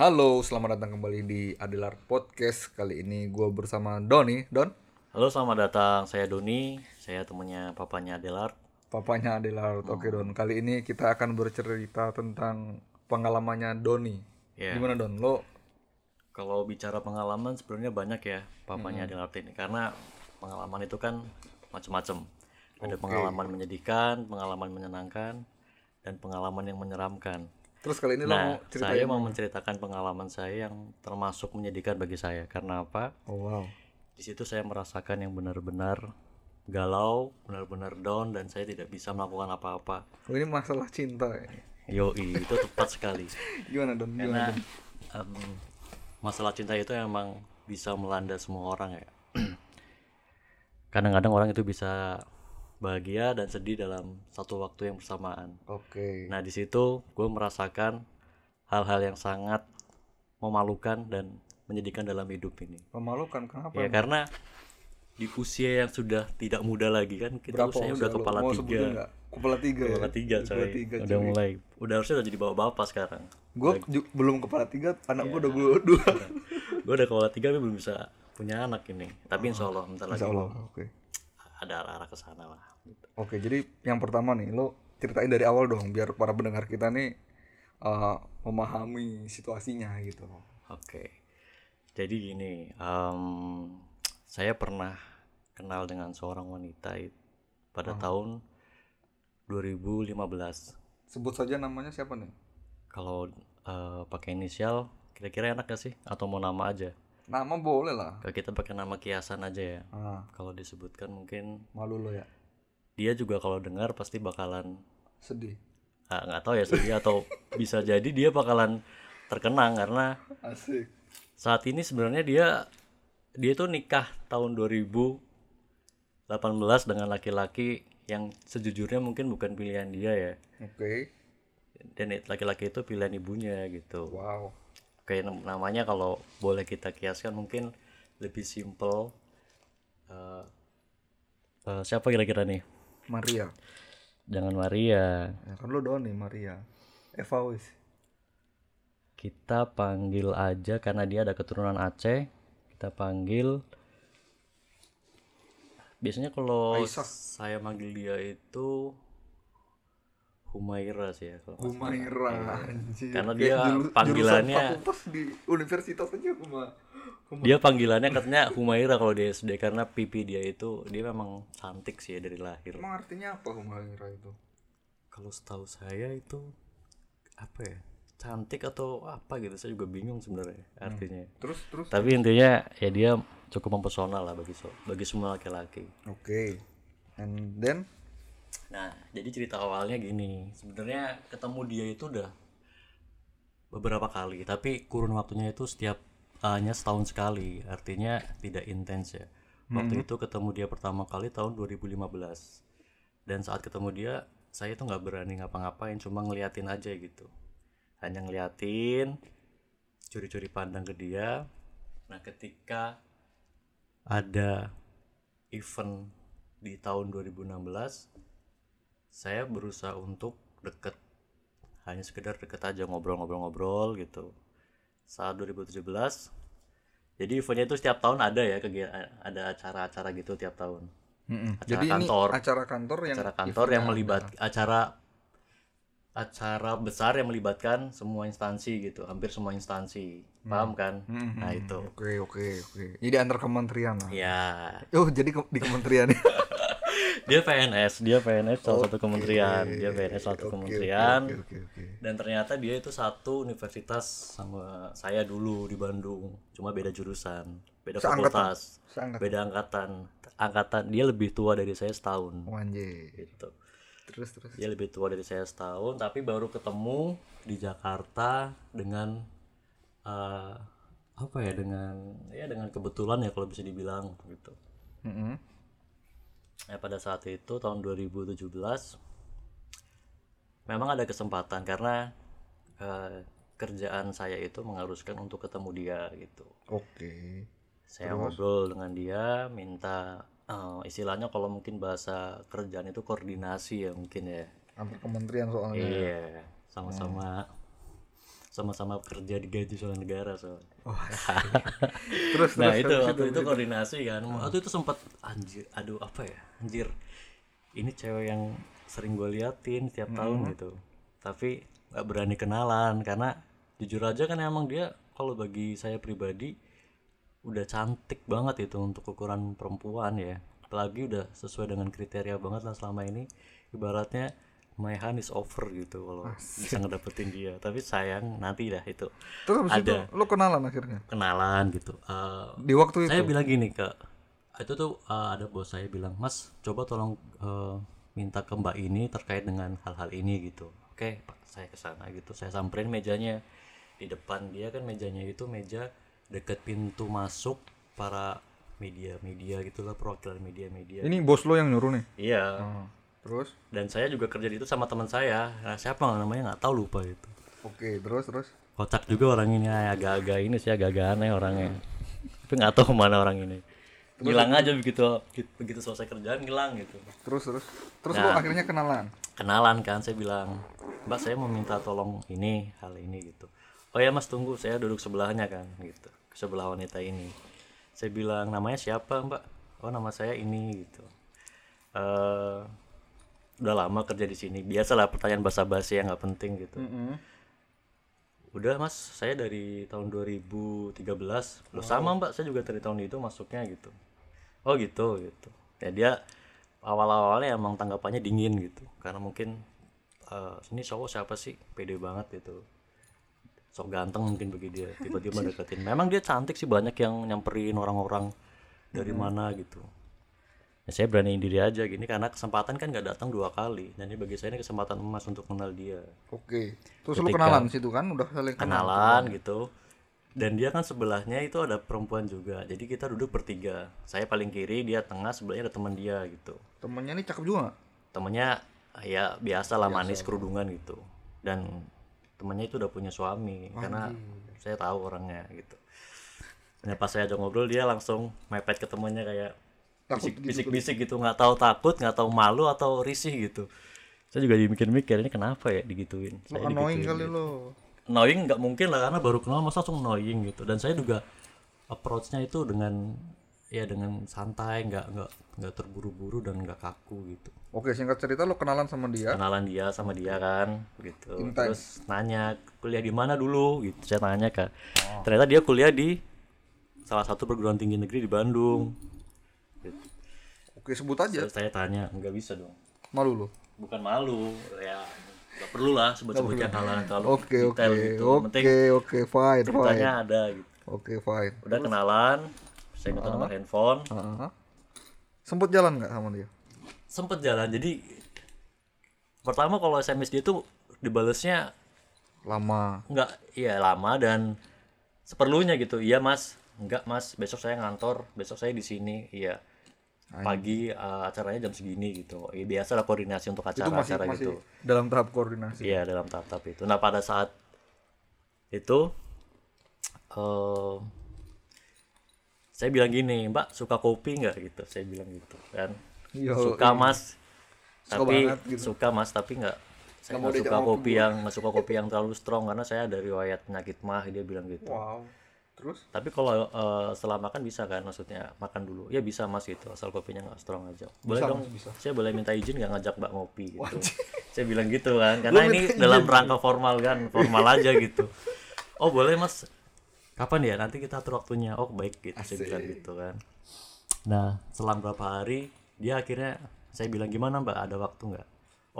Halo, selamat datang kembali di Adelard Podcast. Kali ini gue bersama Doni. Don? Halo, selamat datang. Saya Doni, saya temannya papanya Adelard. Papanya Adelard, Oke Don. Kali ini kita akan bercerita tentang pengalamannya Doni. Yeah. Gimana Don? Lo? Kalau bicara pengalaman sebenarnya banyak ya papanya Adelard ini. Karena pengalaman itu kan macam-macam. Ada pengalaman menyedihkan, pengalaman menyenangkan, dan pengalaman yang menyeramkan. Terus kali ini lo mau ceritain? Saya mau menceritakan pengalaman saya yang termasuk menyedihkan bagi saya. Karena apa? Oh wow. Di situ saya merasakan yang benar-benar galau, benar-benar down, dan saya tidak bisa melakukan apa-apa. Oh, ini masalah cinta ya? Yoi, itu tepat sekali. Gimana dong? Karena masalah cinta itu emang bisa melanda semua orang ya. Kadang-kadang orang itu bisa bahagia dan sedih dalam satu waktu yang bersamaan. Oke. Nah di situ gue merasakan hal-hal yang sangat memalukan dan menyedihkan dalam hidup ini. Memalukan kenapa? Ya karena di usia yang sudah tidak muda lagi kan kita usianya udah kepala tiga, udah mulai, udah harusnya udah jadi bapak sekarang. Gue belum kepala tiga, anak gue udah 22. Gue udah kepala tiga tapi belum bisa punya anak ini. Tapi insya Allah bentar lagi. Insya Allah, oke. Ada arah ke sana lah. Oke, jadi yang pertama nih, lo ceritain dari awal dong, biar para pendengar kita nih memahami situasinya gitu. Oke, jadi gini, saya pernah kenal dengan seorang wanita pada tahun 2015. Sebut saja namanya siapa nih? Kalau pakai inisial, kira-kira enak gak sih? Atau mau nama aja? Nama boleh lah. Kita pakai nama kiasan aja ya. Kalau disebutkan mungkin malu lo ya. Dia juga kalau dengar pasti bakalan sedih. Nggak tahu ya sedih atau bisa jadi dia bakalan terkenang karena asik. Saat ini sebenarnya dia tuh nikah tahun 2018 dengan laki-laki yang sejujurnya mungkin bukan pilihan dia ya. Oke. Dan laki-laki itu pilihan ibunya gitu. Wow. Kayak namanya kalau boleh kita kiaskan mungkin lebih simple. Siapa kira-kira nih? Maria. Jangan Maria. Ya kan lu doang nih Maria. Eva wis. Kita panggil aja karena dia ada keturunan Aceh. Kita panggil. Biasanya kalau saya manggil dia itu Humaira sih ya. Humaira. Anjir. Karena dia panggilannya di universitas aja dia panggilannya katanya Humaira kalau dia SD karena pipi dia itu dia memang cantik sih ya dari lahir. Emang artinya apa Humaira itu? Kalau setahu saya itu apa ya? Cantik atau apa gitu. Saya juga bingung sebenarnya artinya. Terus. Tapi intinya ya dia cukup mempesona lah bagi semua laki-laki. Oke. And then nah, jadi cerita awalnya gini. Sebenarnya ketemu dia itu udah beberapa kali, tapi kurun waktunya itu hanya setahun sekali. Artinya tidak intens ya. Waktu itu ketemu dia pertama kali tahun 2015. Dan saat ketemu dia, saya tuh nggak berani ngapa-ngapain, cuma ngeliatin aja gitu. Hanya ngeliatin, curi-curi pandang ke dia. Nah, ketika ada event di tahun 2016, saya berusaha untuk deket, hanya sekedar deket aja, ngobrol gitu. Saat 2017, jadi eventnya itu setiap tahun ada ya, ada acara-acara gitu tiap tahun. Acara jadi kantor, ini acara kantor yang melibatkan acara besar yang melibatkan semua instansi gitu, hampir semua instansi, paham kan? Nah itu. Oke. Jadi antar kementerian lah. Ya. Jadi di kementerian. Dia PNS salah satu kementerian. Dan ternyata dia itu satu universitas sama saya dulu di Bandung. Cuma beda jurusan, beda fakultas, beda angkatan. Dia lebih tua dari saya setahun. Anjir. Gitu. Terus. Dia lebih tua dari saya setahun, tapi baru ketemu di Jakarta dengan dengan kebetulan ya kalau bisa dibilang gitu. Nah, pada saat itu tahun 2017 memang ada kesempatan karena kerjaan saya itu mengharuskan untuk ketemu dia gitu. Oke. Saya ngobrol dengan dia, minta istilahnya kalau mungkin bahasa kerjaan itu koordinasi ya mungkin ya. Antar kementerian soalnya. Iya, sama-sama sama-sama kerja digaji oleh negara soalnya. Oh, terus nah terus, itu terus, waktu itu koordinasi kan. Waktu itu sempat anjir ini cewek yang sering gue liatin tiap tahun gitu, tapi nggak berani kenalan karena jujur aja kan emang dia kalau bagi saya pribadi udah cantik banget itu untuk ukuran perempuan ya, apalagi udah sesuai dengan kriteria banget lah selama ini, ibaratnya my hand is over gitu kalau bisa ngedapetin dia. Tapi sayang nanti lah itu. Terus ada itu, lo kenalan akhirnya? Kenalan gitu. Di waktu itu? Saya bilang gini ke, itu tuh ada bos saya bilang, Mas coba tolong minta ke mbak ini terkait dengan hal-hal ini gitu. Oke, Pak, saya kesana gitu. Saya samperin mejanya. Di depan dia kan mejanya itu meja dekat pintu masuk para media-media gitulah, perwakilan media-media. Ini bos lo yang nyuruh nih? Iya. Terus? Dan saya juga kerja di itu sama teman saya. Nah, siapa namanya nggak tahu, lupa itu. Oke, terus? Kocak juga orang ini, agak-agak ini sih, agak-agak aneh orangnya. Tapi nggak tahu mana orang ini. Terus, ngilang aja begitu selesai kerjaan ngilang gitu. Terus nah, lo akhirnya kenalan? Kenalan kan, saya bilang, Mbak saya mau minta tolong ini, hal ini gitu. Oh ya Mas tunggu, saya duduk sebelahnya kan gitu, sebelah wanita ini. Saya bilang namanya siapa Mbak? Oh nama saya ini gitu. Udah lama kerja di sini, biasalah pertanyaan basa-basi yang nggak penting gitu. Udah Mas, saya dari tahun 2013. Loh sama Mbak, saya juga dari tahun itu masuknya gitu. Oh gitu. Ya dia awal-awalnya emang tanggapannya dingin gitu, karena mungkin ini cowok siapa sih, pede banget gitu, sok ganteng mungkin bagi dia. Tiba-tiba deketin, memang dia cantik sih, banyak yang nyamperin orang-orang dari mana gitu. Nah, saya beraniin diri aja gini karena kesempatan kan gak datang dua kali, dan ini bagi saya ini kesempatan emas untuk kenal dia. Oke. Terus lu kenalan situ kan, udah saling kenalan gitu. Dan dia kan sebelahnya itu ada perempuan juga, jadi kita duduk bertiga. Saya paling kiri, dia tengah, sebelahnya ada teman dia gitu. Temennya ini cakep juga gak? Temennya ya biasa lah. Manis kerudungan gitu. Dan temennya itu udah punya suami. Karena saya tahu orangnya gitu. Nah pas saya ajak ngobrol, dia langsung mepet ke temennya kayak bisik-bisik gitu, nggak tahu takut, nggak tahu malu atau risih gitu. Saya juga mikir-mikir ini kenapa ya digituin. Saya annoying kali lo. Annoying nggak mungkin lah karena baru kenal masa langsung annoying gitu. Dan saya juga approach-nya itu dengan santai, nggak terburu-buru dan nggak kaku gitu. Oke, singkat cerita lo kenalan sama dia. Kenalan dia sama dia kan gitu. Terus nanya kuliah di mana dulu gitu. Saya nanya kan. Ternyata dia kuliah di salah satu perguruan tinggi negeri di Bandung. Gitu. Oke sebut aja. Saya tanya, nggak bisa dong. Malu lo? Bukan malu, ya nggak perlu lah sebut-sebutnya kalangan kalau detail gitu. Oke, fine. Ceritanya ada gitu. Oke, fine. Udah kenalan, saya minta nomor handphone. Sempet jalan nggak sama dia? Sempet jalan. Jadi pertama kalau SMS dia tuh dibalesnya lama. Lama dan seperlunya gitu. Iya Mas. Enggak Mas, besok saya ngantor, besok saya di sini. Iya. Pagi acaranya jam segini gitu. Ya biasalah koordinasi untuk acara-acara masih gitu. Dalam tahap koordinasi. Iya, dalam tahap itu. Nah, pada saat itu saya bilang gini, "Mbak, suka kopi enggak?" gitu. Saya bilang gitu. Dan suka Mas. Suka Mas, tapi enggak. Saya enggak suka kopi yang terlalu strong karena saya ada riwayat penyakit maag, dia bilang gitu. Wow. Terus? Tapi kalau setelah makan bisa kan, maksudnya makan dulu. Ya bisa Mas gitu, asal kopinya nggak strong aja. Boleh bisa, dong, Mas, bisa. Saya boleh minta izin nggak ngajak Mbak ngopi gitu. Saya bilang gitu kan, karena ini dalam rangka formal kan, formal aja gitu. Oh boleh Mas, kapan ya? Nanti kita atur waktunya. Oh baik gitu, saya bilang gitu kan. Nah selang berapa hari, dia akhirnya saya bilang gimana Mbak, ada waktu nggak?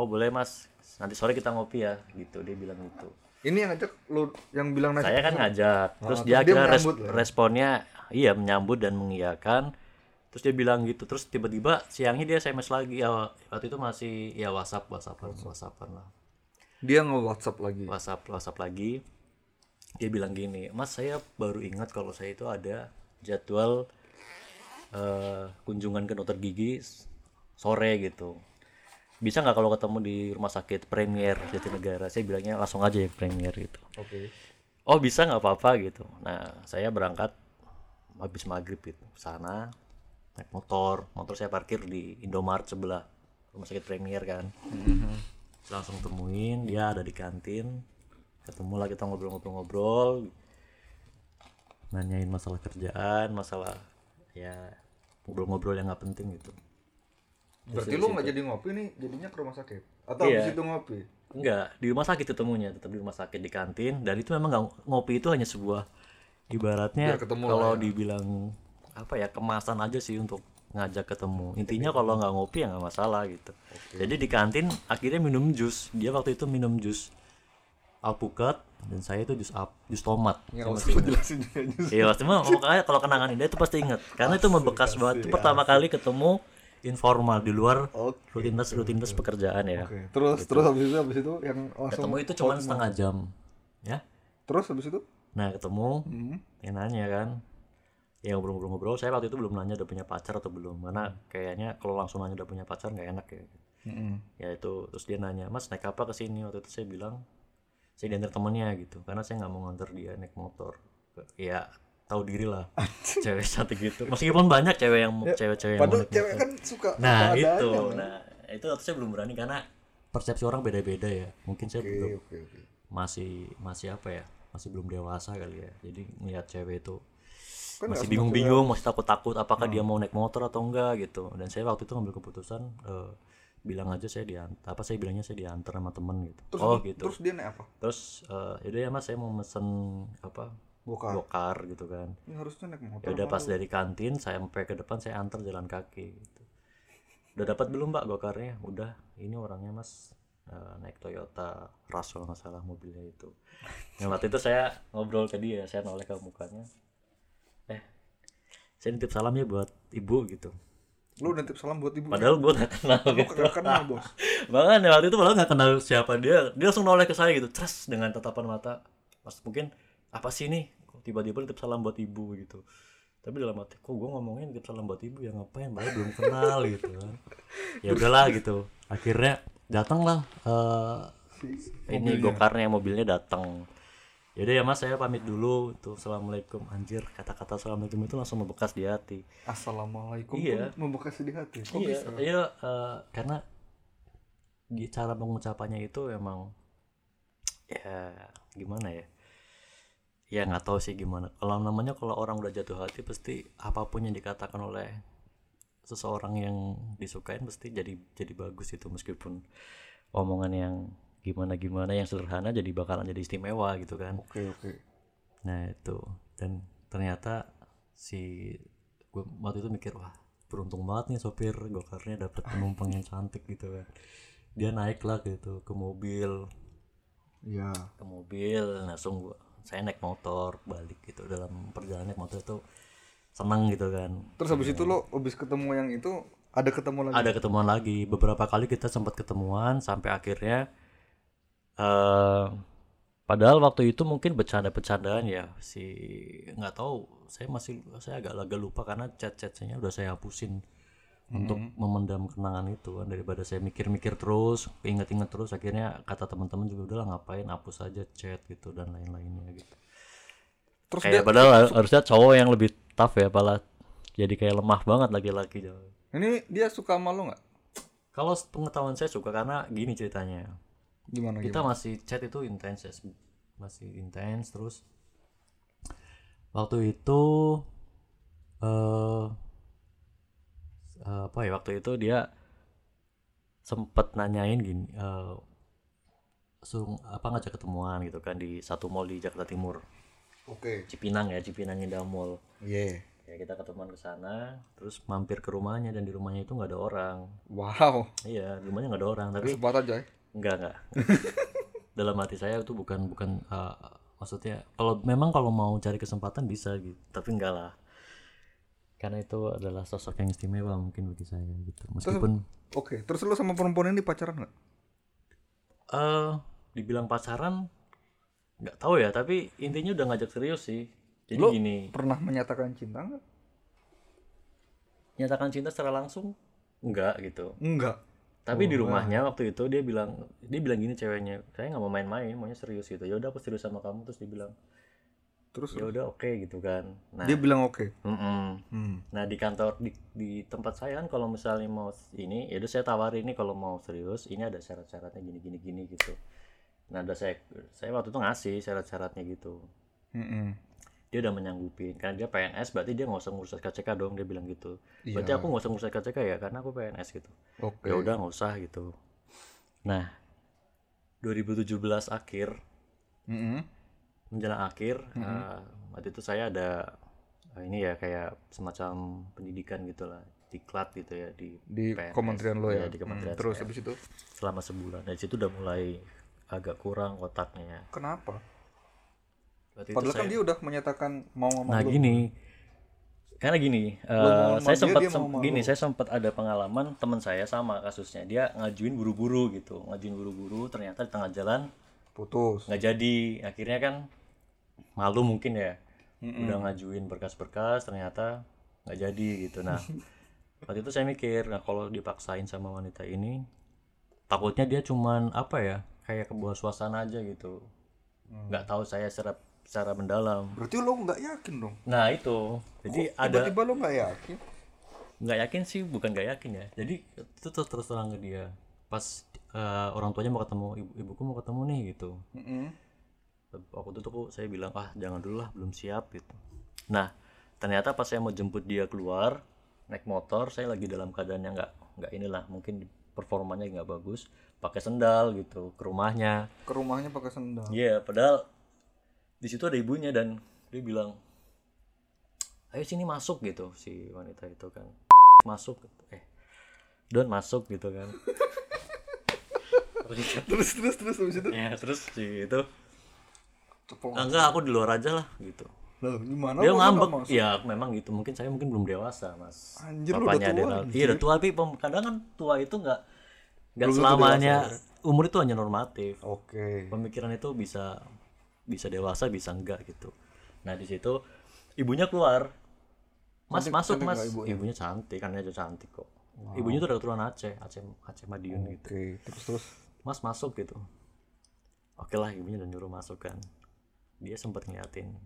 Oh boleh Mas, nanti sore kita ngopi ya gitu, dia bilang gitu. Ini yang ngajak lo, yang bilang ngajak. Saya kan ngajak. Terus dia akhirnya responnya iya menyambut dan mengiyakan. Terus dia bilang gitu. Terus tiba-tiba siangnya dia SMS lagi. Ya, waktu itu masih ya WhatsApp-an lah. Dia nge-WhatsApp lagi. Dia bilang gini, "Mas, saya baru ingat kalau saya itu ada jadwal kunjungan ke dokter gigi sore gitu. Bisa nggak kalau ketemu di rumah sakit Premier Jatinegara?" Saya bilangnya langsung aja ya Premier gitu. Oke. Oh bisa nggak apa-apa gitu. Nah saya berangkat habis maghrib gitu sana naik motor saya parkir di Indomaret sebelah rumah sakit Premier kan. Langsung temuin dia ada di kantin. ketemulah kita ngobrol-ngobrol, nanyain masalah kerjaan, masalah ya ngobrol-ngobrol yang nggak penting gitu. Berarti lu nggak jadi ngopi nih, jadinya ke rumah sakit? Atau iya, abis itu ngopi? Enggak, di rumah sakit ketemunya, tetap di rumah sakit, di kantin. Dan itu memang nggak, ngopi itu hanya sebuah, ibaratnya kalau dibilang apa ya, kemasan aja sih untuk ngajak ketemu. Intinya kalau nggak ngopi ya nggak masalah gitu. Okay. Jadi di kantin akhirnya minum jus. Dia waktu itu minum jus alpukat dan saya itu jus tomat. Ya, iya, kalau kenangan indah itu pasti ingat. Karena itu membekas banget. Itu pertama kali ketemu informal di luar rutinitas pekerjaan ya. Okay. Terus gitu. Terus habis itu yang langsung ketemu itu cuma setengah jam. Ya. Terus habis itu? Nah, ketemu. Yang nanya kan. Ya ngobrol-ngobrol. Saya waktu itu belum nanya udah punya pacar atau belum. Karena kayaknya kalau langsung nanya udah punya pacar enggak enak ya. Ya itu terus dia nanya, "Mas, naik apa ke sini?" Waktu itu saya bilang saya diantar temannya gitu. Karena saya enggak mau nganter dia naik motor. Ya tahu diri lah, cewek cantik gitu. Meskipun banyak cewek yang cewek-cewek ya, yang padahal cewek kan suka. Nah itu, waktu saya belum berani karena persepsi orang beda-beda ya. Mungkin saya belum masih apa ya, masih belum dewasa kali ya. Jadi melihat cewek itu kan masih bingung-bingung, masih takut-takut apakah dia mau naik motor atau enggak gitu. Dan saya waktu itu ngambil keputusan bilang aja saya diantar sama temen gitu. Terus, gitu. Terus dia naik apa? Terus yaudah ya mas, saya mau mesen apa? Bokar gitu kan. Ini harusnya naik motor. Udah pas dari kantin saya sampai ke depan, saya antar jalan kaki gitu. Udah dapat belum Pak bokarnya? Udah. Ini orangnya Mas, naik Toyota Rush kalau enggak salah mobilnya itu. Nah, waktu itu saya ngobrol ke dia, saya noleh ke mukanya. Saya nitip salam ya buat ibu gitu. Lu nitip salam buat ibu? Padahal gue gak kenal gitu. Gak kenal bos. Bahkan waktu itu malah gak kenal siapa dia. Dia langsung noleh ke saya gitu, terus dengan tatapan mata. Mas mungkin apa sih nih? Tiba-tiba nitip salam buat ibu gitu. Tapi dalam hati, kok gue ngomongin nitip salam buat ibu ya ngapain? Bahkan belum kenal gitu kan. Ya udahlah gitu. Akhirnya datanglah ini gokarnya, mobilnya datang. Yaudah ya mas, saya pamit dulu tuh, assalamualaikum. Anjir, kata-kata assalamualaikum itu langsung membekas di hati. Assalamualaikum iya, pun membekas di hati. Kok iya, bisa? Iya, karena di cara mengucapannya itu emang ya gimana ya? Ya nggak tahu sih gimana. Kalau namanya kalau orang udah jatuh hati pasti apapun yang dikatakan oleh seseorang yang disukain pasti jadi bagus itu, meskipun omongan yang gimana yang sederhana jadi bakalan jadi istimewa gitu kan. Oke. Nah itu, dan ternyata si gue waktu itu mikir, wah beruntung banget nih sopir gokarnya dapat penumpang yang cantik gitu kan. Dia naik lah gitu ke mobil. Iya. Ke mobil langsung saya naik motor balik gitu. Dalam perjalanan naik motor itu senang gitu kan. Terus habis itu lo habis ketemu yang itu ada ketemu lagi. Ada ketemuan lagi. Beberapa kali kita sempat ketemuan sampai akhirnya. Padahal waktu itu mungkin bercanda-bercandaan ya, nggak tahu, saya agak lupa karena chat-chatnya udah saya hapusin untuk memendam kenangan itu kan, daripada saya mikir-mikir terus, inget-inget terus, akhirnya kata teman-teman juga udahlah ngapain, hapus aja chat gitu dan lain-lainnya gitu. Terus kayak padahal harusnya cowok yang lebih tough ya, malah jadi kayak lemah banget laki-laki. Ini dia suka sama lo nggak? Kalau pengetahuan saya suka, karena gini ceritanya. Gimana, kita masih chat itu intens ya, masih intens. Terus waktu itu waktu itu dia sempet nanyain gini, ngajak ketemuan gitu kan di satu mall di Jakarta Timur. Oke. Cipinang ya, Cipinang Indah Mall. Iya. Yeah. Ya kita ketemuan ke sana, terus mampir ke rumahnya, dan di rumahnya itu nggak ada orang. Wow. Iya, di rumahnya nggak ada orang. Tapi sebat aja. Enggak. Dalam hati saya itu bukan maksudnya kalau mau cari kesempatan bisa gitu, tapi enggak lah. Karena itu adalah sosok yang istimewa mungkin bagi saya gitu. Meskipun terus lu sama perempuan ini pacaran enggak? Dibilang pacaran enggak tahu ya, tapi intinya udah ngajak serius sih. Jadi lu gini. Pernah menyatakan cinta enggak? Nyatakan cinta secara langsung? Enggak gitu. Enggak. Tapi di rumahnya waktu itu dia bilang gini ceweknya, saya nggak mau main-main, maunya serius gitu. Ya udah aku serius sama kamu. Terus dibilang, terus ya udah oke gitu kan. Nah, dia bilang oke. Nah di kantor di tempat saya kan kalau misalnya mau ini, ya udah saya tawarin nih kalau mau serius, ini ada syarat-syaratnya gini gitu. Nah, udah saya waktu itu ngasih syarat-syaratnya gitu. Dia udah menyanggupin, karena dia PNS, berarti dia nggak usah ngurus SKCK dong, dia bilang gitu. Berarti aku nggak usah ngurus SKCK ya, karena aku PNS gitu. Ya udah nggak usah gitu. Nah, 2017 akhir, menjelang akhir, waktu itu saya ada ini ya kayak semacam pendidikan gitulah, diklat gitu ya di PNS, kementerian lo ya. Di kementerian. Terus habis itu selama sebulan, dari situ udah mulai agak kurang otaknya. Kenapa? Berarti padahal kan dia udah menyatakan mau sama lo. Gini, karena saya sempat ada pengalaman teman saya sama kasusnya, dia ngajuin buru-buru, ternyata di tengah jalan putus, nggak jadi. Akhirnya kan malu mungkin ya, udah ngajuin berkas-berkas ternyata nggak jadi gitu. Nah, waktu itu saya mikir, nah kalau dipaksain sama wanita ini, takutnya dia cuman apa ya, kayak kebawa suasana aja gitu, nggak tahu saya secara mendalam. Berarti lo nggak yakin dong? Nah itu, jadi tiba-tiba lo nggak yakin? Nggak yakin sih, bukan nggak yakin ya. Jadi itu terus terang ke dia, pas orang tuanya mau ketemu, ibuku mau ketemu nih gitu. Waktu itu saya bilang, jangan dulu lah, belum siap gitu. Nah, ternyata pas saya mau jemput dia keluar naik motor, saya lagi dalam keadaannya nggak inilah, mungkin performanya nggak bagus, pakai sendal gitu ke rumahnya. Ke rumahnya pakai sendal. Iya, padahal di situ ada ibunya, dan dia bilang, ayo sini masuk gitu, si wanita itu kan masuk, Don masuk gitu kan. terus habis itu. Ya, terus si itu enggak, aku di luar aja lah gitu. Loh, gimana? Dia ngambek. Ya, memang gitu. Mungkin saya belum dewasa, Mas. Anjir, papanya Adelard. Iya, udah tua, tapi kadang kan tua itu enggak selamanya dewasa, umur itu hanya normatif. Oke. Pemikiran itu bisa dewasa, bisa enggak gitu. Nah, di situ ibunya keluar. Mas cantik, masuk, Mas. Ibunya cantik, kan dia cantik kok. Wow. Ibunya tuh dari keturunan Aceh Madiun gitu. Oke, terus Mas masuk gitu. Oke lah, ibunya udah nyuruh masuk kan. Dia sempat ngeliatin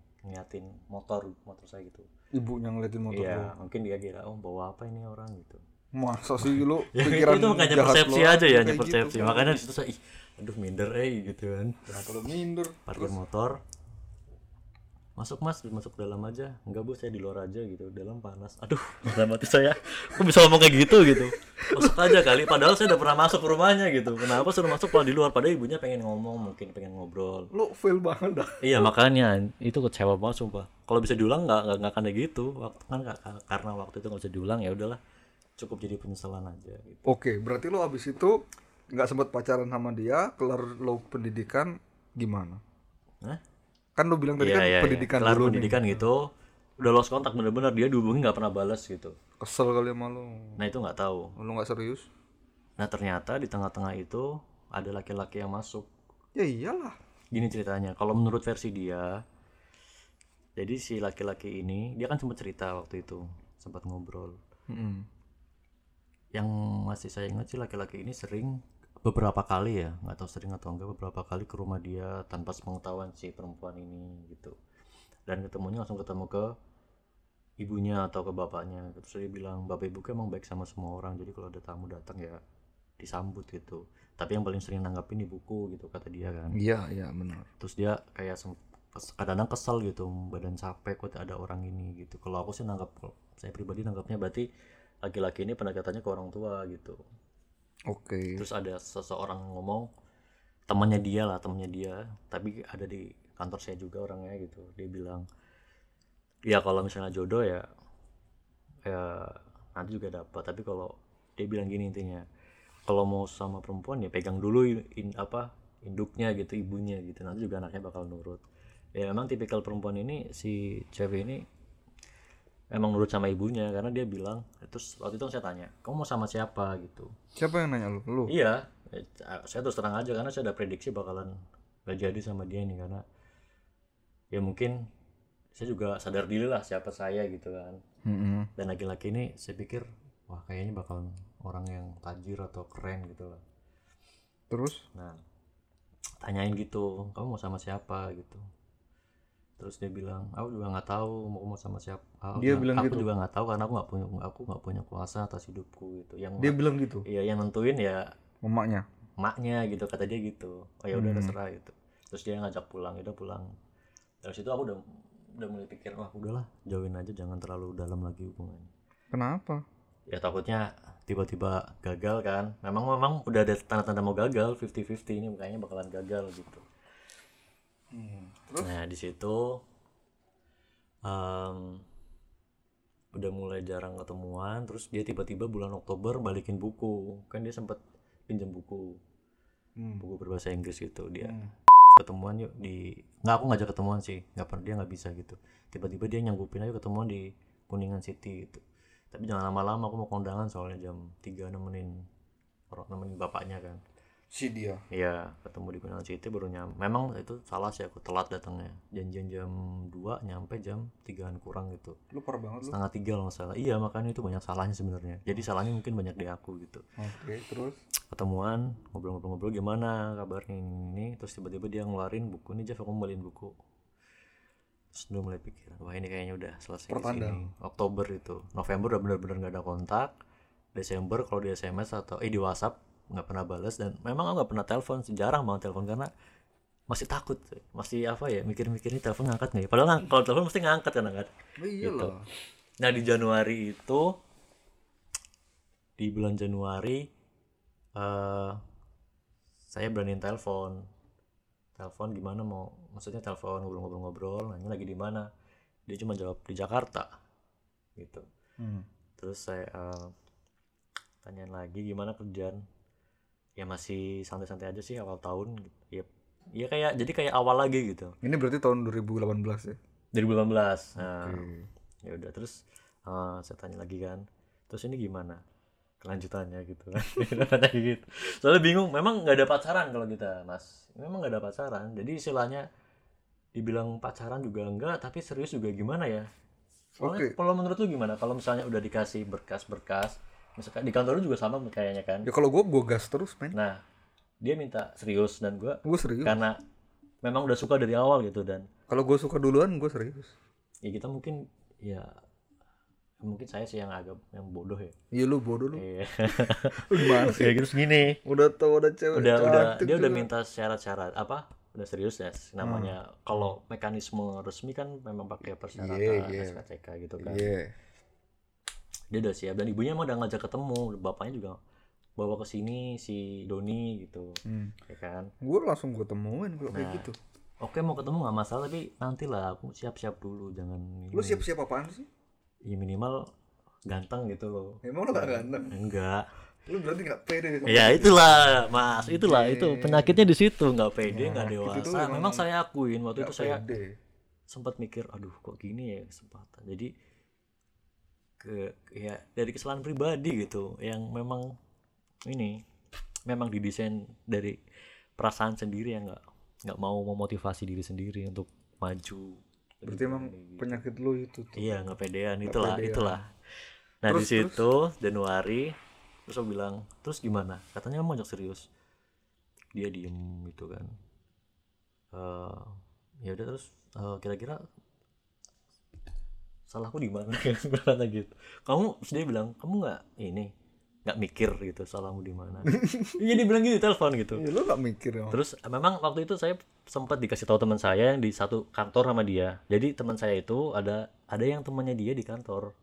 motor saya gitu. Ibunya ngeliatin motor. Iya, mungkin dia kira, bawa apa ini orang gitu. Masa sih lu pikiran itu makanya persepsi aja ya, hanya persepsi. Gitu, makanya di situ saya, minder gitu kan. Kenapa lu minder? Parkir motor. Masuk Mas, masuk dalam aja. Enggak, Bu, saya di luar aja gitu. Dalam panas. Aduh, dalam hati saya, kok bisa ngomong kayak gitu. Masuk aja kali, padahal saya udah pernah masuk ke rumahnya gitu. Kenapa suruh masuk kalau di luar, padahal ibunya pengen ngomong, mungkin pengen ngobrol. Lu fail banget dah. Iya, makanya itu kecewa banget sumpah. Kalau bisa diulang enggak akan kayak gitu. Karena waktu itu enggak bisa diulang, ya udahlah. Cukup jadi penyesalan aja gitu. Oke, berarti lu abis itu enggak sempat pacaran sama dia, kelar lu pendidikan gimana? Hah? Kan lo bilang tadi pendidikan kelar dulu pendidikan nih. Gitu udah lost kontak, bener-bener dia dihubungi nggak pernah balas gitu. Kesel kali sama lo. Nah itu nggak tahu lo nggak serius. Nah ternyata di tengah-tengah itu ada laki-laki yang masuk. Ya iyalah, gini ceritanya kalau menurut versi dia. Jadi si laki-laki ini, dia kan sempat cerita waktu itu, sempat ngobrol. Yang masih saya ingat sih, laki-laki ini sering beberapa kali ya, nggak tahu sering atau enggak, beberapa kali ke rumah dia tanpa sepengetahuan si perempuan ini gitu. Dan ketemunya langsung ketemu ke ibunya atau ke bapaknya. Terus dia bilang, bapak ibu emang baik sama semua orang, jadi kalau ada tamu datang ya disambut gitu. Tapi yang paling sering nanggapin ibuku gitu, kata dia kan. Iya benar. Terus dia kayak kadang-kadang kesel gitu, badan capek kok ada orang ini gitu. Kalau aku sih saya pribadi nanggapnya berarti laki-laki ini pendekatannya ke orang tua gitu. Oke. Terus ada seseorang ngomong, temannya dia, tapi ada di kantor saya juga orangnya gitu. Dia bilang, ya kalau misalnya jodoh ya nanti juga dapat. Tapi kalau dia bilang gini intinya, kalau mau sama perempuan ya pegang dulu induknya gitu, ibunya gitu. Nanti juga anaknya bakal nurut. Ya memang tipikal perempuan ini, si cewek ini emang nurut sama ibunya, karena dia bilang. Terus waktu itu saya tanya, kamu mau sama siapa gitu. Siapa yang nanya lu? Iya, saya terus terang aja karena saya ada prediksi bakalan gak jadi sama dia ini, karena ya mungkin saya juga sadar diri lah siapa saya gitu kan. Dan laki-laki ini saya pikir, wah kayaknya bakalan orang yang tajir atau keren gitu lah. Terus? Nah, tanyain gitu, kamu mau sama siapa gitu. Terus dia bilang, aku juga nggak tahu mau sama siapa. Aku juga nggak tahu, karena aku nggak punya kuasa atas hidupku gitu. Yang dia bilang gitu. Iya, yang nentuin ya mamanya. maknya gitu, kata dia gitu. Oh ya udah terserah gitu. Terus dia ngajak pulang, udah pulang. Terus itu aku udah mulai pikir, wah udahlah jauhin aja, jangan terlalu dalam lagi hubungannya. Kenapa? Ya takutnya tiba-tiba gagal kan. Memang udah ada tanda-tanda mau gagal, 50-50 ini kayaknya bakalan gagal gitu. Terus? Nah di situ udah mulai jarang ketemuan. Terus dia tiba-tiba bulan Oktober balikin buku. Kan dia sempet pinjam buku, buku berbahasa Inggris gitu. Dia ketemuan yuk di, nggak, aku ngajak ketemuan sih, nggak pernah, dia nggak bisa gitu. Tiba-tiba dia nyanggupin aja ketemuan di Kuningan City gitu. Tapi jangan lama-lama, aku mau kondangan soalnya jam 3 nemenin bapaknya kan. Si dia? Iya, ketemu di Kuningan City baru nyampe. Memang itu salah sih aku, telat datangnya. Janjian jam 2 nyampe jam 3-an kurang gitu. Lu parah banget lu. Setengah 3 loh salah. Iya, makanya itu banyak salahnya sebenarnya. Jadi salahnya mungkin banyak di aku gitu. Oke, terus? Ketemuan, ngobrol-ngobrol gimana kabarnya ini. Terus tiba-tiba dia ngeluarin buku, "Nih Jeff, aku kembaliin buku." Terus udah mulai pikir, wah ini kayaknya udah selesai sini. Oktober itu, November udah benar-benar nggak ada kontak. Desember kalau di SMS atau di WhatsApp nggak pernah balas, dan memang aku nggak pernah telepon, jarang banget telepon karena masih takut, masih mikir-mikir ini telepon ngangkat nggak ya? Padahal kalau telepon mesti ngangkat kan gitu. Nah di Januari itu, di bulan Januari saya beraniin telepon gimana mau, maksudnya telepon ngobrol-ngobrol, nanya lagi di mana, dia cuma jawab di Jakarta gitu. Terus saya tanyain lagi gimana kerjaan, ya masih santai-santai aja sih awal tahun gitu. Ya kayak awal lagi gitu. Ini berarti tahun 2018 ya? 2018. Nah, ya udah terus saya tanya lagi kan, terus ini gimana lanjutannya gitu kan. Gitu. Soalnya bingung, memang nggak ada pacaran kalau kita, Mas. Memang nggak ada pacaran. Jadi istilahnya dibilang pacaran juga enggak, tapi serius juga gimana ya? Soalnya kalau menurut lu gimana? Kalau misalnya udah dikasih berkas-berkas, misalkan di kantor lu juga sama kayaknya kan? Ya kalau gua gas terus, men. Nah, dia minta serius dan gua serius. Karena memang udah suka dari awal gitu, dan kalau gua suka duluan, gua serius. Ya kita mungkin mungkin saya sih yang bodoh ya. Iya lu bodoh lu. Iya. Gimana sih? Kayak gitu segini. Udah tau ada cewek. Udah dia juga. Udah minta syarat-syarat apa? Udah serius ya. Namanya kalau mekanisme resmi kan memang pakai persyaratan SKCK gitu kan. Iya. Yeah. Dia udah siap, dan ibunya emang udah ngajak ketemu, bapaknya juga bawa ke sini si Doni gitu. Ya kan? Gue langsung gue temuin kalau kayak gitu. Oke, mau ketemu enggak masalah, tapi nantilah aku siap-siap dulu, jangan. Lu siap-siap apaan sih? Ya minimal ganteng gitu loh. Emang lu gak ganteng? Enggak. Lu berarti gak pede. Ya itulah Mas, itulah itu penyakitnya di situ, gak pede, gak dewasa. Gitu memang saya akuin waktu itu saya sempat mikir, aduh kok gini ya kesempatan. Jadi dari kesalahan pribadi gitu, yang memang ini memang didesain dari perasaan sendiri yang gak mau memotivasi diri sendiri untuk maju. Berarti emang penyakit lu itu tuh. Iya, nggak pedean, itulah. Nah terus, di situ Januari terus aku bilang, terus gimana? Katanya mau ajak serius. Dia diem gitu kan. Ya udah terus kira-kira salahku di mana? Berarti gitu. Kamu, dia bilang, kamu nggak mikir gitu salahmu di mana. Iya dia bilang gitu telepon gitu. Iya lu nggak mikir ya. Terus memang waktu itu saya sempat dikasih tahu teman saya yang di satu kantor sama dia. Jadi teman saya itu ada yang temannya dia di kantor.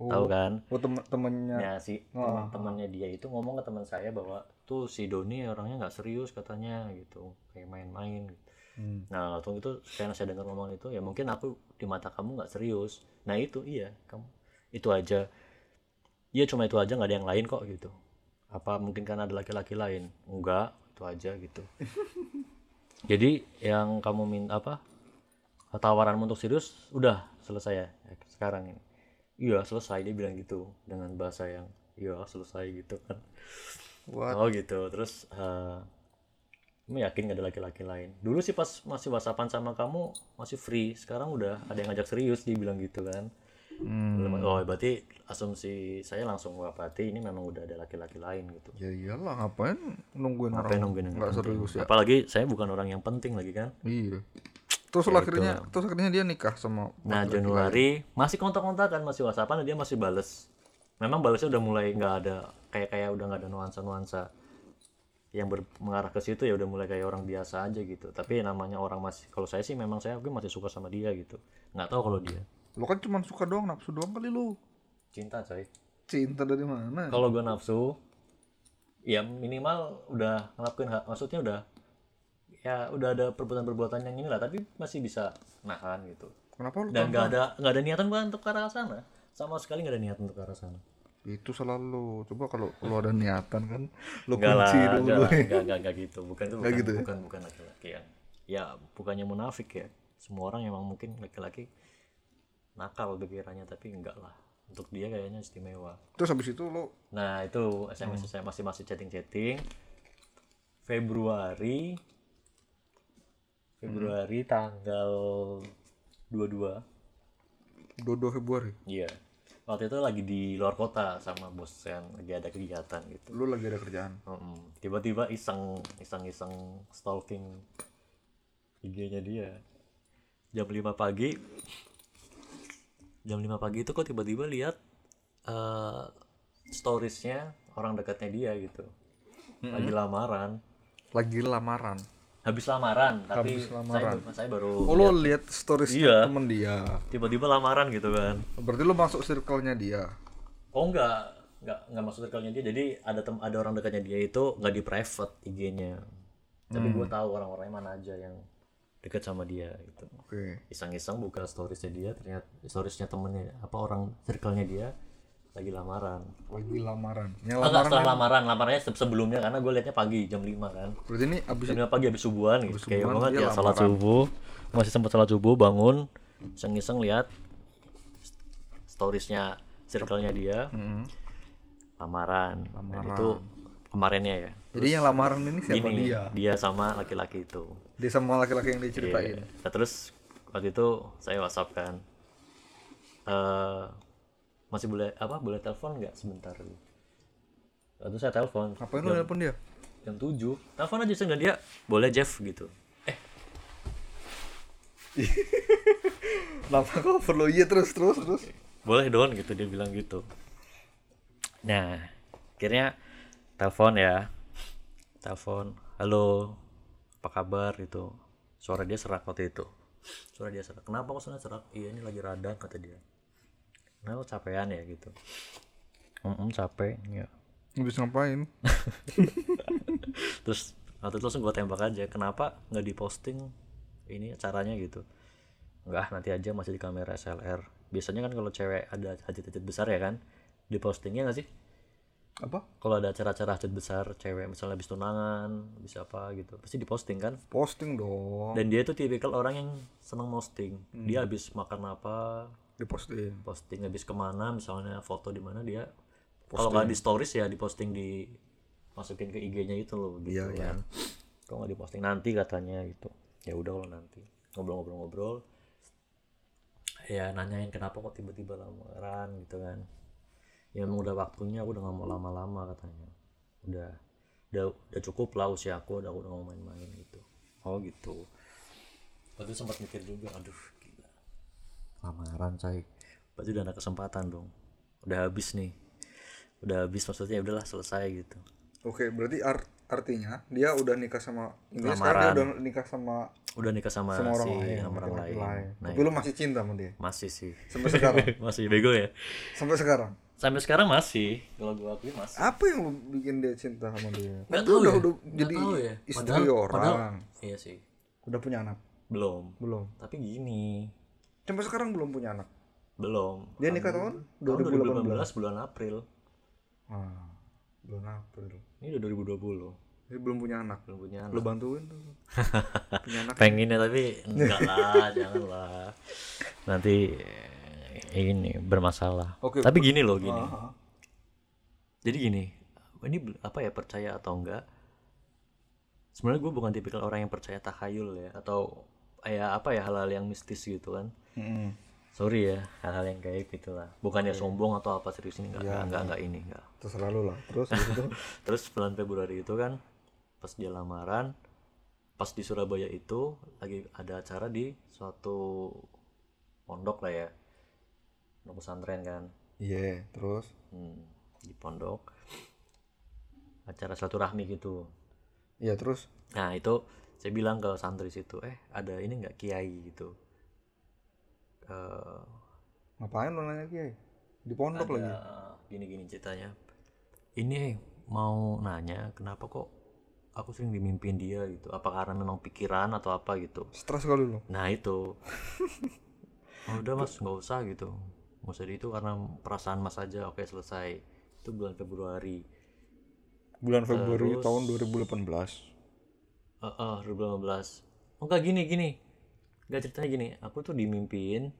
Tahu kan? Oh temannya. Ya si temannya dia itu ngomong ke teman saya bahwa tuh si Doni orangnya nggak serius katanya gitu, kayak main-main. Nah waktu itu karena saya dengar ngomong itu, ya mungkin aku di mata kamu nggak serius. Nah itu iya kamu itu aja. Iya cuma itu aja, nggak ada yang lain kok gitu. Apa mungkin karena ada laki-laki lain? Enggak, itu aja gitu. Jadi yang kamu minta apa? Tawaranmu untuk serius udah selesai ya sekarang ini. Iya selesai, dia bilang gitu dengan bahasa yang iya selesai gitu kan. What? Oh gitu. Terus kamu yakin nggak ada laki-laki lain? Dulu sih pas masih WhatsAppan sama kamu masih free, sekarang udah ada yang ngajak serius, dia bilang gitu kan. Oh berarti asumsi saya langsung berarti ini memang udah ada laki-laki lain gitu. Ya iyalah ngapain nungguin orang nggak serius ya. Apalagi saya bukan orang yang penting lagi kan. Iya. Terus ya, akhirnya dia nikah sama. Nah Januari lain. Masih kontak-kontakan, masih WhatsAppan, dia masih bales. Memang balesnya udah mulai nggak ada kayak udah nggak ada nuansa-nuansa yang mengarah ke situ ya udah mulai kayak orang biasa aja gitu. Tapi namanya orang masih, kalau saya sih memang saya masih suka sama dia gitu. Nggak tahu kalau dia. Lo kan cuma suka doang, nafsu doang kali lo. Cinta coy. Cinta dari mana? Kalau gue nafsu, ya minimal udah ngelakuin, maksudnya udah, ya udah ada perbuatan-perbuatan yang inilah, tapi masih bisa nahan gitu. Kenapa lo? Dan nggak ada niatan buat untuk ke arah sana, sama sekali nggak ada niatan untuk ke arah sana. Itu selalu coba kalau lo ada niatan kan lo kunci dulu. Enggak gitu. Bukan laki-laki yang ya bukannya munafik ya. Semua orang emang mungkin laki-laki nakal pikirannya, tapi enggak lah. Untuk dia kayaknya istimewa. Terus habis itu lo, nah itu SMS saya masih chatting-chatting. Februari tanggal 22 Februari. Iya. Waktu itu lagi di luar kota sama bos saya, lagi ada kegiatan gitu. Lu lagi ada kerjaan? Tiba-tiba iseng stalking IG-nya dia. Jam 5 pagi itu kok tiba-tiba lihat stories-nya orang dekatnya dia gitu. Lagi lamaran. Habis lamaran. Saya baru lo lihat stories temen dia. Tiba-tiba lamaran gitu kan. Berarti lo masuk circle-nya dia. Oh enggak masuk circle-nya dia. Jadi ada orang dekatnya dia itu enggak di private IG-nya. Tapi gue tahu orang-orangnya mana aja yang dekat sama dia gitu. Oke. Iseng-iseng buka stories-nya dia, ternyata stories-nya temennya orang circle-nya dia lagi lamaran. Lamarannya sebelumnya, karena gue liatnya pagi jam 5 kan. Berarti ini jam 5 pagi habis subuhan gitu. Kayak banget ya, salat subuh. Masih sempat salat subuh, bangun, iseng-iseng lihat stories-nya, circle-nya dia. Lamaran. Itu kemarinnya ya. Jadi yang lamaran ini siapa dia? Dia sama laki-laki itu. Dia sama laki-laki yang diceritain. Nah, terus waktu itu saya WhatsApp kan. Masih boleh telepon nggak sebentar? Lalu saya telepon. Ngapain lu telepon dia? Jam 7. Telepon aja sih, nggak dia. Boleh Jeff gitu. Lama kok perlu iya terus. Boleh Don gitu, dia bilang gitu. Nah, akhirnya telepon ya. Telepon. Halo, apa kabar gitu. Suara dia serak waktu itu. Kenapa kok serak? Iya, ini lagi radang kata dia. Nah, lo capean ya gitu. Capek ya. Habis ngapain? Terus waktu itu langsung gue tembak aja. Kenapa gak diposting ini caranya gitu? Enggak, nanti aja, masih di kamera SLR. Biasanya kan kalau cewek ada hajat-hajat besar ya kan, dipostingnya gak sih? Apa? Kalau ada acara-acara hajat besar cewek, misalnya habis tunangan, habis apa gitu, pasti diposting kan? Posting dong. Dan dia itu tipikal orang yang seneng posting. Dia habis makan apa diposting, habis kemana misalnya, foto di mana dia posting. Kalau nggak di stories ya diposting, dimasukin ke IG-nya itu loh gitu kan. Kalau nggak diposting nanti katanya gitu. Ya udah, kalau nanti ngobrol-ngobrol ya, nanyain kenapa kok tiba-tiba lamaran gitu kan. Ya memang udah waktunya, aku udah nggak mau lama-lama katanya. Udah cukup lah usia aku, udah mau main-main gitu. Oh gitu. Waktu sempat mikir juga, aduh lamaran coy, berarti udah ada kesempatan dong, udah habis maksudnya ya udahlah, selesai gitu. Oke, berarti artinya dia udah nikah sama Inggris, dia udah nikah sama orang lain. Nah, tapi lu masih cinta sama dia? Masih sih, sampai sekarang. Masih bego ya, sampai sekarang masih. Kalau gua akui masih. Apa yang lu bikin dia cinta sama dia? Nggak tahu ya, udah jadi ya. Istri orang. Iya sih. Udah punya anak? Belum. Tapi gini, sampai sekarang belum punya anak? Belum. Dia nikah tahun 2018 bulan April. Ini udah 2020. Jadi belum punya anak? Belum punya anak. Lo bantuin tuh. Punya anak. Pengen ya, tapi enggak lah. Jangan lah. Nanti ini bermasalah. Okay, tapi gini loh, gini. Jadi gini, ini apa ya, percaya atau enggak? Sebenarnya gue bukan tipikal orang yang percaya takhayul ya, atau ya apa ya, hal-hal yang mistis gitu kan. Sorry ya, hal-hal yang gaib gitulah. Bukannya sombong atau apa, serius ini enggak. Terserah lu lah. Terus gitu. Terus bulan Februari itu kan pas dia lamaran, pas di Surabaya itu lagi ada acara di suatu pondok lah ya. Pondok pesantren kan. Iya, terus di pondok acara silaturahmi gitu. Iya, terus? Nah itu saya bilang ke santri situ, ada ini nggak kiai gitu. Ngapain lo nanya kiai? Di pondok ada, lagi? Gini-gini ceritanya. Ini mau nanya kenapa kok aku sering dimimpin dia gitu. Apa karena memang pikiran atau apa gitu. Stres kali lo? Nah itu. Oh, udah mas, nggak usah gitu. Nggak usah itu karena perasaan mas aja. Oke selesai. Itu bulan Februari. Bulan Februari terus, tahun 2018. 2015. Enggak gini. Enggak ceritanya gini. Aku tuh dimimpiin.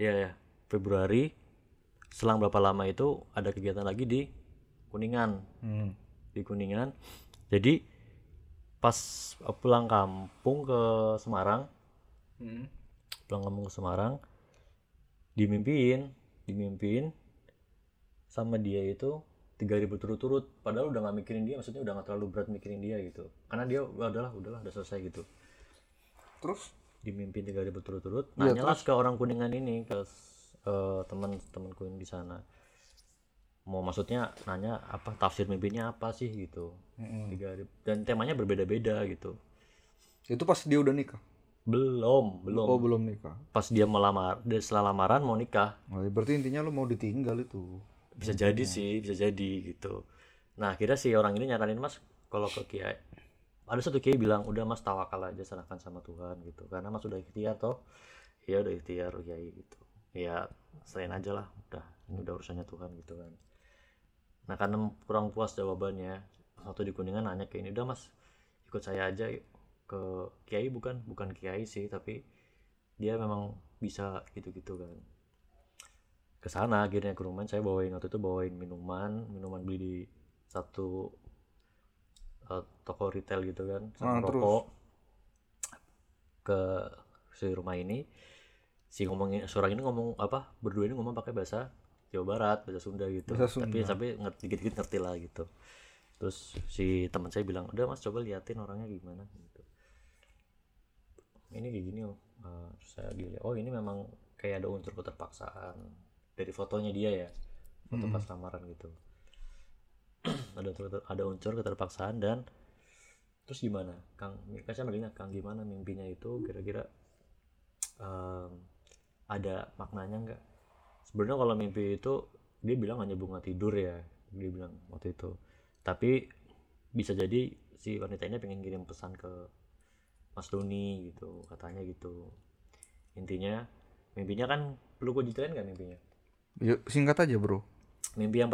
Ya. Februari. Selang berapa lama itu ada kegiatan lagi di Kuningan. Di Kuningan. Jadi pas pulang kampung ke Semarang. Pulang kampung ke Semarang. Dimimpiin sama dia itu 3.000 turut-turut, padahal udah gak mikirin dia, maksudnya udah gak terlalu berat mikirin dia gitu. Karena dia udahlah, udah selesai gitu. Terus? Dimimpin 3.000 turut-turut, ya, nanyalah ke orang Kuningan ini, ke teman-temanku yang di sana. Mau maksudnya nanya apa, tafsir mimpinya apa sih gitu. 3.000, dan temanya berbeda-beda gitu. Itu pas dia udah nikah? Belum. Oh, belum nikah. Pas dia melamar, setelah lamaran mau nikah. Oh, berarti intinya lu mau ditinggal itu. Bisa jadi gitu. Nah akhirnya si orang ini nyaranin mas kalau ke kiai, ada satu kiai bilang udah mas tawakal aja serahkan sama Tuhan gitu, karena mas udah ikhtiar toh, ya udah ikhtiar kiai gitu, ya selain aja lah, udah ini udah urusannya Tuhan gitu kan. Nah karena kurang puas jawabannya, satu di Kuningan nanya ke ini, udah mas ikut saya aja ke kiai, bukan kiai sih tapi dia memang bisa gitu kan. Kesana akhirnya ke rumah, saya waktu itu bawain minuman beli di satu toko retail gitu kan, sama rokok ke si rumah ini. Seorang ini ngomong apa, berdua ini ngomong pakai bahasa Jawa Barat, bahasa Sunda gitu, tapi dikit-dikit ngerti lah gitu. Terus si teman saya bilang udah mas coba liatin orangnya gimana gitu, ini kayak gini. Saya bilang oh ini memang kayak ada unsur keterpaksaan dari fotonya dia ya, foto pas lamaran gitu. ada unsur keterpaksaan. Dan terus gimana Kang, saya melihat Kang gimana mimpinya itu kira-kira ada maknanya nggak? Sebenarnya kalau mimpi itu dia bilang hanya bunga tidur ya, dia bilang waktu itu, tapi bisa jadi si wanita ini pengen kirim pesan ke Mas Doni gitu, katanya gitu. Intinya mimpinya kan perlu gue ceritain nggak mimpinya? Yuk, singkat aja bro. Mimpi yang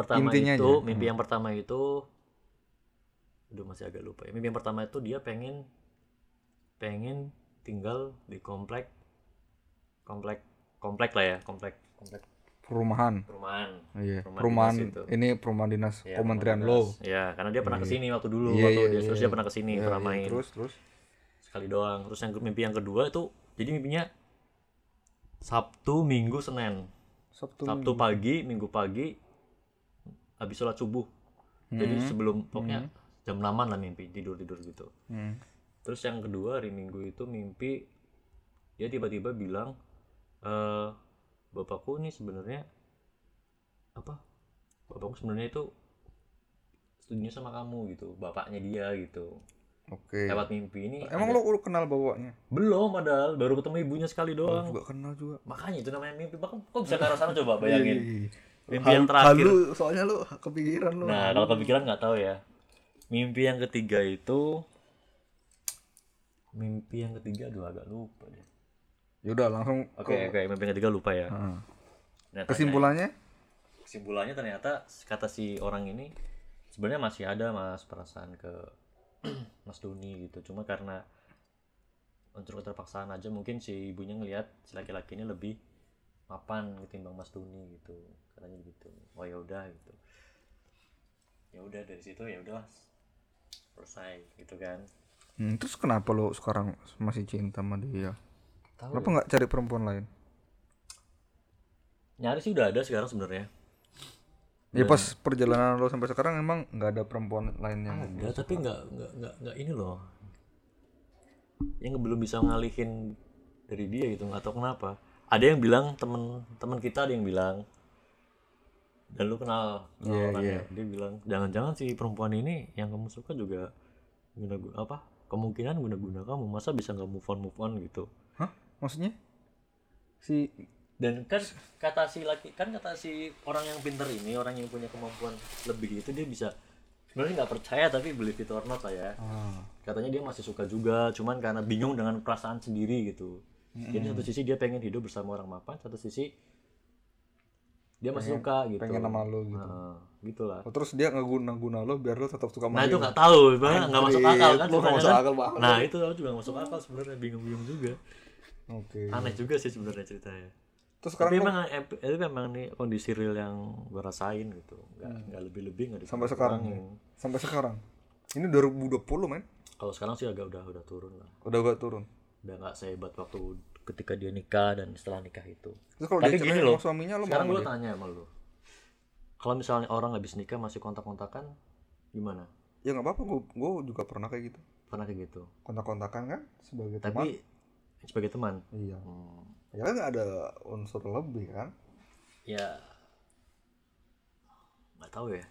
pertama itu aduh masih agak lupa ya. Mimpi yang pertama itu dia pengen tinggal di komplek perumahan. Iya. Perumahan ini perumahan dinas ya, Kementerian Lo ya, karena dia pernah kesini waktu dulu. Dia pernah kesini pernah main. Terus sekali doang. Terus yang mimpi yang kedua itu, jadi mimpinya Sabtu Minggu Senin. Sabtu Minggu pagi, habis sholat subuh. Jadi sebelum pokoknya jam 6-an lah mimpi, tidur gitu. Terus yang kedua hari Minggu itu mimpi dia tiba-tiba bilang, bapakku sebenarnya itu setuju sama kamu gitu, bapaknya dia gitu. Oke. Lewat mimpi ini. Emang ada, lo kenal bapaknya? Belum, padahal baru ketemu ibunya sekali doang. Enggak kenal juga. Makanya itu namanya mimpi. Bahkan kok bisa ke arah sana, coba bayangin. Mimpi yang terakhir. Halu, soalnya lo kepikiran lo. Nah, kalau kepikiran enggak tahu ya. Mimpi yang ketiga aduh agak lupa deh. Ya udah langsung. Oke, mimpi yang ketiga lupa ya. Nah, kesimpulannya ternyata kata si orang ini sebenarnya masih ada mas perasaan ke Mas Doni gitu, cuma karena unsur keterpaksaan aja mungkin si ibunya ngelihat si laki-laki ini lebih mapan ketimbang Mas Doni gitu, katanya gitu. Oh ya udah gitu, ya udah dari situ ya udah selesai gitu kan. Terus kenapa lo sekarang masih cinta sama dia? Kenapa nggak cari perempuan lain? Nyari sih udah ada sekarang sebenarnya. Ya pas perjalanan lo sampai sekarang emang nggak ada perempuan lain yang ada, tapi nggak ini loh yang belum bisa ngalihin dari dia gitu, nggak tahu kenapa. Ada yang bilang teman kita ada yang bilang, dan lo kenal orangnya. Dia bilang jangan-jangan si perempuan ini yang kamu suka juga kemungkinan guna-guna kamu, masa bisa nggak move on gitu? Hah? Maksudnya? Dan kan kata si orang yang pinter ini, orang yang punya kemampuan lebih itu, dia bisa sebenarnya nggak percaya tapi believe it or not lah ya. Katanya dia masih suka juga, cuman karena bingung dengan perasaan sendiri gitu. Jadi satu sisi dia pengen hidup bersama orang mapan, satu sisi dia masih suka gitu. Pengen sama lo gitu. Nah, gitulah. Oh, terus dia ngeguna lo biar lo tetap suka sama dia. Nah, itu enggak tahu, enggak masuk akal kan sebenarnya. Nah, itu lo juga enggak masuk akal sebenarnya, bingung-bingung juga. Oke. Aneh juga sih sebenarnya ceritanya. Terus sekarang tapi memang nih kondisi real yang gue rasain gitu. Enggak lebih-lebih enggak sampai sekarang. Sampai sekarang. Ini 2020, men. Kalau sekarang sih agak udah turun lah. Udah enggak sehebat waktu ketika dia nikah dan setelah nikah itu. Terus kalau dia cerai sama suaminya, lo sekarang gue tanya sama lo, kalau misalnya orang habis nikah masih kontak-kontakan gimana? Ya nggak apa-apa, gue juga pernah kayak gitu kontak-kontakan kan sebagai teman. Iya. Ya kan nggak ada unsur lebih kan? Ya nggak tahu ya,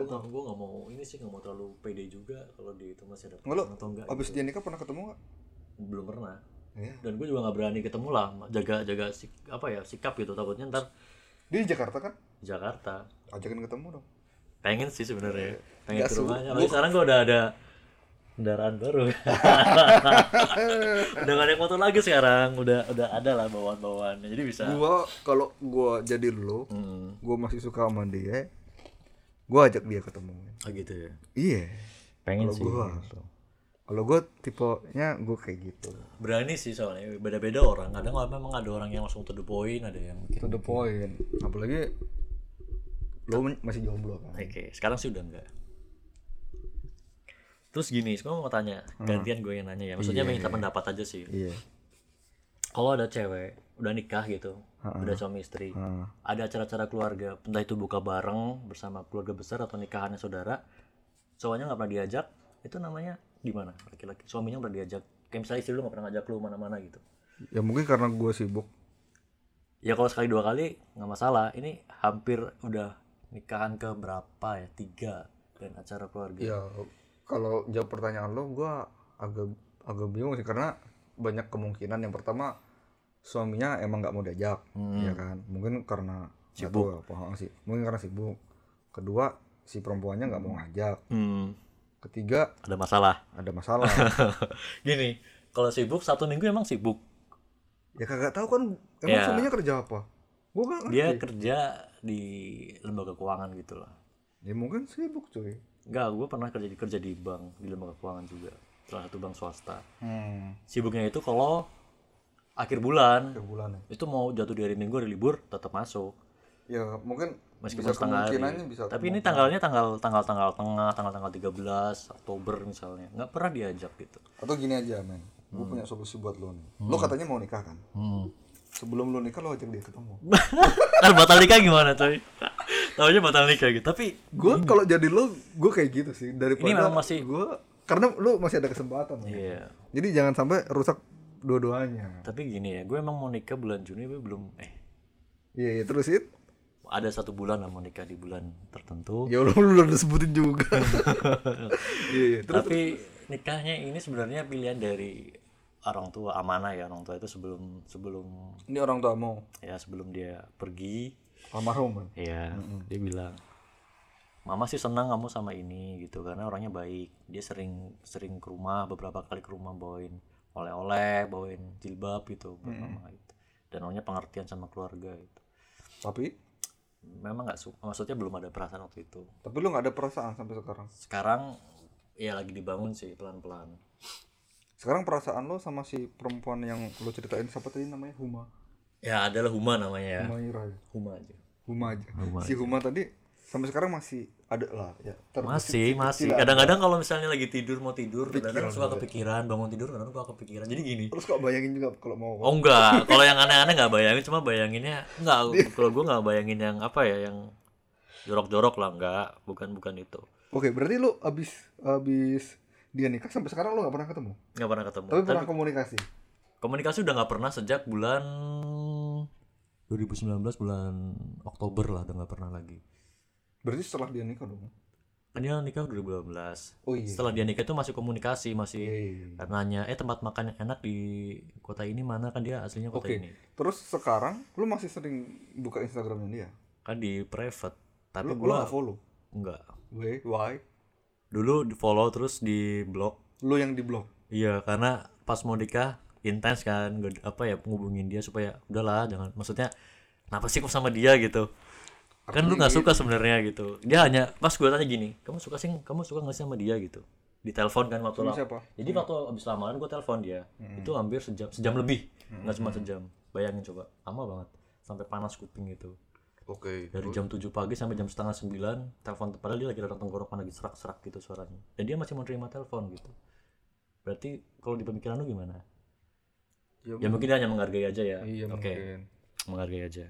gue nggak mau ini sih, nggak mau terlalu pede juga kalau di itu masih ada perasaan atau enggak. Abis gitu. Dia nikah pernah ketemu nggak? Belum pernah. Dan gue juga nggak berani ketemu lah, jaga sikap gitu, takutnya ntar dia di Jakarta kan? Jakarta. Ajakin ketemu dong. Pengen sih sebenarnya, pengen ke rumahnya. Tapi sekarang gue udah ada kendaraan baru. Udah gak naik motor lagi sekarang, udah ada lah bawaan-bawaannya, jadi bisa. Gue kalau gue jadi lo, gue masih suka sama dia, gue ajak dia ketemu. Ah gitu ya? Iya. Pengen sih. Kalau gue tipenya gue kayak gitu. Berani sih soalnya, beda-beda orang. Kadang memang ada orang yang langsung to the point, ada yang to the point. Apalagi lo masih jomblo kan. Oke, sekarang sih udah enggak. Terus gini, sekarang mau tanya, gantian gue yang nanya ya. Maksudnya minta pendapat aja sih. Iya. Kalau ada cewek udah nikah gitu, udah suami istri, ada acara-acara keluarga, entah itu buka bareng bersama keluarga besar atau nikahannya saudara, cowoknya nggak pernah diajak, itu namanya gimana? Laki-laki suaminya pernah diajak, kayak misalnya istri lu nggak pernah ngajak lu mana-mana gitu? Ya mungkin karena gue sibuk. Ya kalau sekali dua kali nggak masalah. Ini hampir udah nikahan ke berapa ya, 3 dan acara keluarga. Ya kalau jawab pertanyaan lo, gue agak bingung sih, karena banyak kemungkinan. Yang pertama suaminya emang nggak mau diajak, ya kan? Mungkin karena sibuk. Mungkin karena sibuk. Kedua si perempuannya nggak mau ngajak. Ketiga ada masalah. Gini, kalau sibuk, satu minggu emang sibuk ya, kagak tahu kan emang suaminya kerja apa. Gua kan dia kerja di lembaga keuangan gitu lah ya, mungkin sibuk cuy. Enggak, gue pernah kerja di bank, di lembaga keuangan juga, salah satu bank swasta. Sibuknya itu kalau akhir bulan ya. Itu mau jatuh di hari Minggu, hari libur, tetap masuk ya, mungkin meskipun bisa setengah hari, tapi ini tanggal 13 Oktober misalnya, nggak pernah diajak gitu. Atau gini aja men, gue punya solusi buat lo nih. Lo katanya mau nikah kan? Sebelum lo nikah lo ajak dia ketemu. Kan batal nikah gimana coy? Taunya batal nikah gitu, tapi gue kalau jadi lo, gue kayak gitu sih. Daripada ini memang masih gue, karena lo masih ada kesempatan. Iya. Jadi jangan sampai rusak dua-duanya. Tapi gini ya, gue emang mau nikah bulan Juni, gue belum Iya, terus itu ada 1 bulan lah mau nikah di bulan tertentu. Ya lu udah sebutin juga. Yeah, tapi nikahnya ini sebenarnya pilihan dari orang tua, amanah ya. Orang tua itu sebelum ini orang tua mau. Ya sebelum dia pergi. Almarhum. Iya. Dia bilang, Mama sih senang kamu sama ini gitu, karena orangnya baik. Dia sering ke rumah, beberapa kali ke rumah bawain oleh-oleh, bawain jilbab gitu buat Mama gitu. Dan orangnya pengertian sama keluarga gitu. Tapi memang nggak suka, maksudnya belum ada perasaan waktu itu. Tapi lu nggak ada perasaan sampai sekarang? Sekarang ya lagi dibangun sih pelan-pelan. Sekarang perasaan lo sama si perempuan yang lo ceritain, siapa tadi namanya? Huma? Ya adalah Huma namanya ya. Huma aja. Si Huma tadi sampai sekarang masih ada lah ya. Masih. Kadang-kadang kalau misalnya lagi tidur, mau tidur, kadang suka kepikiran, bangun tidur kadang suka kepikiran. Jadi gini. Terus kok bayangin juga kalau mau? Oh enggak, kalau yang aneh-aneh enggak bayangin, cuma bayanginnya kalau gue enggak bayangin yang yang jorok-jorok lah, enggak, bukan itu. Oke, berarti lu abis dia nikah sampai sekarang lu enggak pernah ketemu? Enggak pernah ketemu. Tapi pernah komunikasi? Komunikasi udah enggak pernah sejak bulan 2019, bulan Oktober lah, udah enggak pernah lagi. Berarti setelah dia nikah dong? dia nikah 2018. Oh, iya. Setelah dia nikah itu masih komunikasi, masih nanya, tempat makan yang enak di kota ini mana, kan dia aslinya kota ini. Terus sekarang lu masih sering buka Instagramnya dia? Kan di private, tapi lu gak follow? Enggak. Why? Dulu di follow terus di block. Lu yang di block? Iya, karena pas mau nikah intens kan, ngubungin dia supaya udahlah jangan, maksudnya kenapa sih kok sama dia gitu. Kan lu gak suka sebenarnya gitu. Dia hanya pas gue tanya gini, kamu suka gak sih sama dia gitu. Ditelepon kan waktu jadi waktu abis lamaran gue telepon dia. Itu hampir sejam lebih. Gak cuma sejam. Bayangin coba, lama banget. Sampai panas kuping gitu. Oke. Dari jam 7 pagi sampai jam 8:30 telepon, padahal dia lagi datang tenggorokan, lagi serak-serak gitu suaranya. Dan dia masih mau terima telepon gitu. Berarti kalau di pemikiran lu gimana? Ya mungkin dia hanya menghargai aja ya. Iya, Oke. Menghargai aja.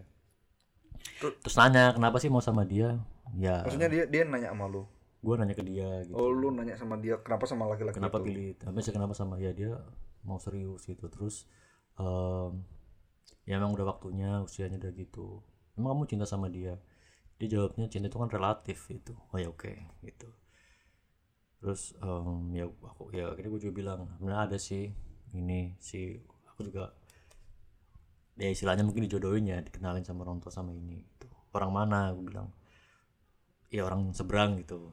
Terus nanya kenapa sih mau sama dia? Ya. Maksudnya dia nanya sama lu. Gue nanya ke dia gitu. Oh, lu nanya sama dia kenapa sama laki-laki itu? Kenapa pilih? Kenapa sama dia mau serius gitu. Terus ya emang udah waktunya, usianya udah gitu. Emang kamu cinta sama dia? Dia jawabnya cinta itu kan relatif gitu. Oh ya oke gitu. Terus akhirnya gue juga bilang, "Benar ada sih ini si aku juga." Ya istilahnya mungkin dijodohin ya, dikenalin sama orang tua sama ini gitu. Orang mana? Gue bilang ya orang seberang gitu.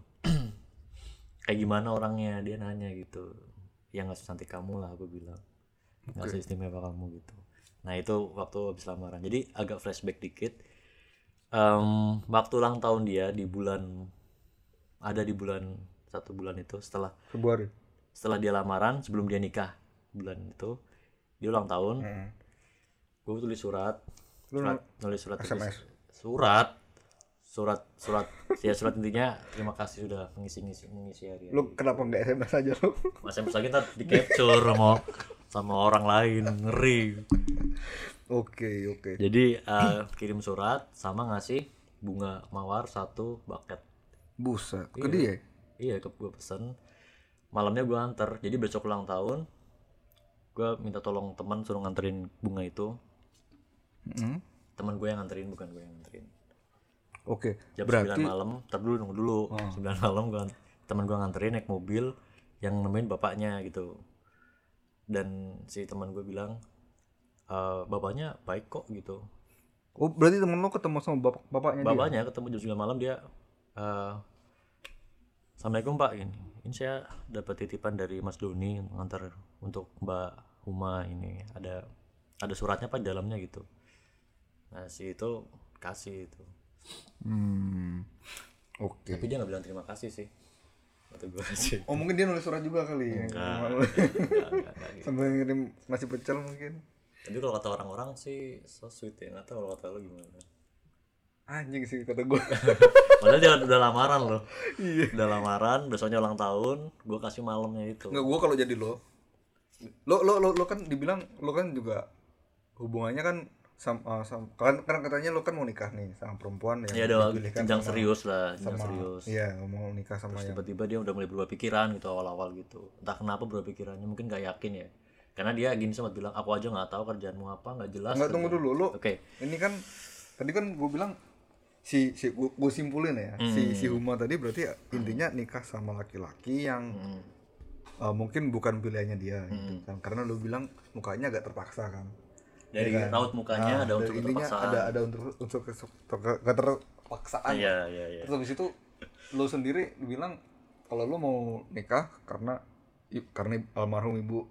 Kayak gimana orangnya? Dia nanya gitu. Ya gak secantik kamu lah, gue bilang. Gak seistimewa kamu gitu. Nah itu waktu habis lamaran. Jadi agak flashback dikit. Waktu ulang tahun dia di bulan, ada di bulan, satu bulan itu setelah Februari. Setelah dia lamaran, sebelum dia nikah, bulan itu dia ulang tahun. Gue tulis surat ya surat intinya terima kasih sudah mengisi hari. Lu kenapa nggak SMS aja lu? SMS lagi ntar di capture sama orang lain, ngeri. Oke. Jadi kirim surat sama ngasih bunga mawar 1 buket. Buset, ke dia? Iya, ke gue pesen. Malamnya gue anter, jadi besok ulang tahun gue minta tolong teman suruh nganterin bunga itu. Teman gue yang nganterin, bukan gue yang nganterin. Oke. Jam 9 malam, nunggu dulu. 9 malam teman gue nganterin naik mobil yang nemuin bapaknya gitu. Dan si teman gue bilang, bapaknya baik kok gitu. Oh, berarti temen lo ketemu sama bapaknya? Bapaknya dia? Ketemu jam 9 malam dia. Assalamualaikum Pak, ini saya dapat titipan dari Mas Doni ngantar untuk Mbak Huma ini, ada suratnya Pak di dalamnya gitu. Nah si itu kasih itu. Oke. Tapi dia nggak bilang terima kasih sih. Oh mungkin dia nulis surat juga kali. Enggak gitu. Sambil ngirim nasi pecel mungkin. Tapi kalau kata orang-orang sih so sweet ya, nggak tahu kalau kata lo gimana. Anjing sih kata gue. Padahal dia udah lamaran loh. Iya. Udah lamaran, besoknya ulang tahun, gue kasih malamnya itu. Enggak, gue kalau jadi lo kan dibilang lo kan juga hubungannya kan sama kan katanya lo kan mau nikah nih sama perempuan yang dipilihkan. Jenjang serius lah, serius. Iya, mau nikah sama. Terus yang tiba-tiba dia udah mulai berubah pikiran gitu awal-awal gitu. Entah kenapa berubah pikirannya, mungkin gak yakin ya. Karena dia gini sempat bilang, "Aku aja nggak tahu kerjaanmu apa, nggak jelas." Enggak, tunggu dulu lo. Oke. Ini kan tadi kan gue bilang si gue simpulin ya. Si Huma tadi berarti intinya nikah sama laki-laki yang mungkin bukan pilihannya dia gitu kan, karena lu bilang mukanya agak terpaksa kan, dari ya, kan? Raut mukanya ada unsur keterpaksaan, ada unsur keterpaksaan. Iya. Terus habis itu lu sendiri bilang kalau lu mau nikah karena almarhum ibu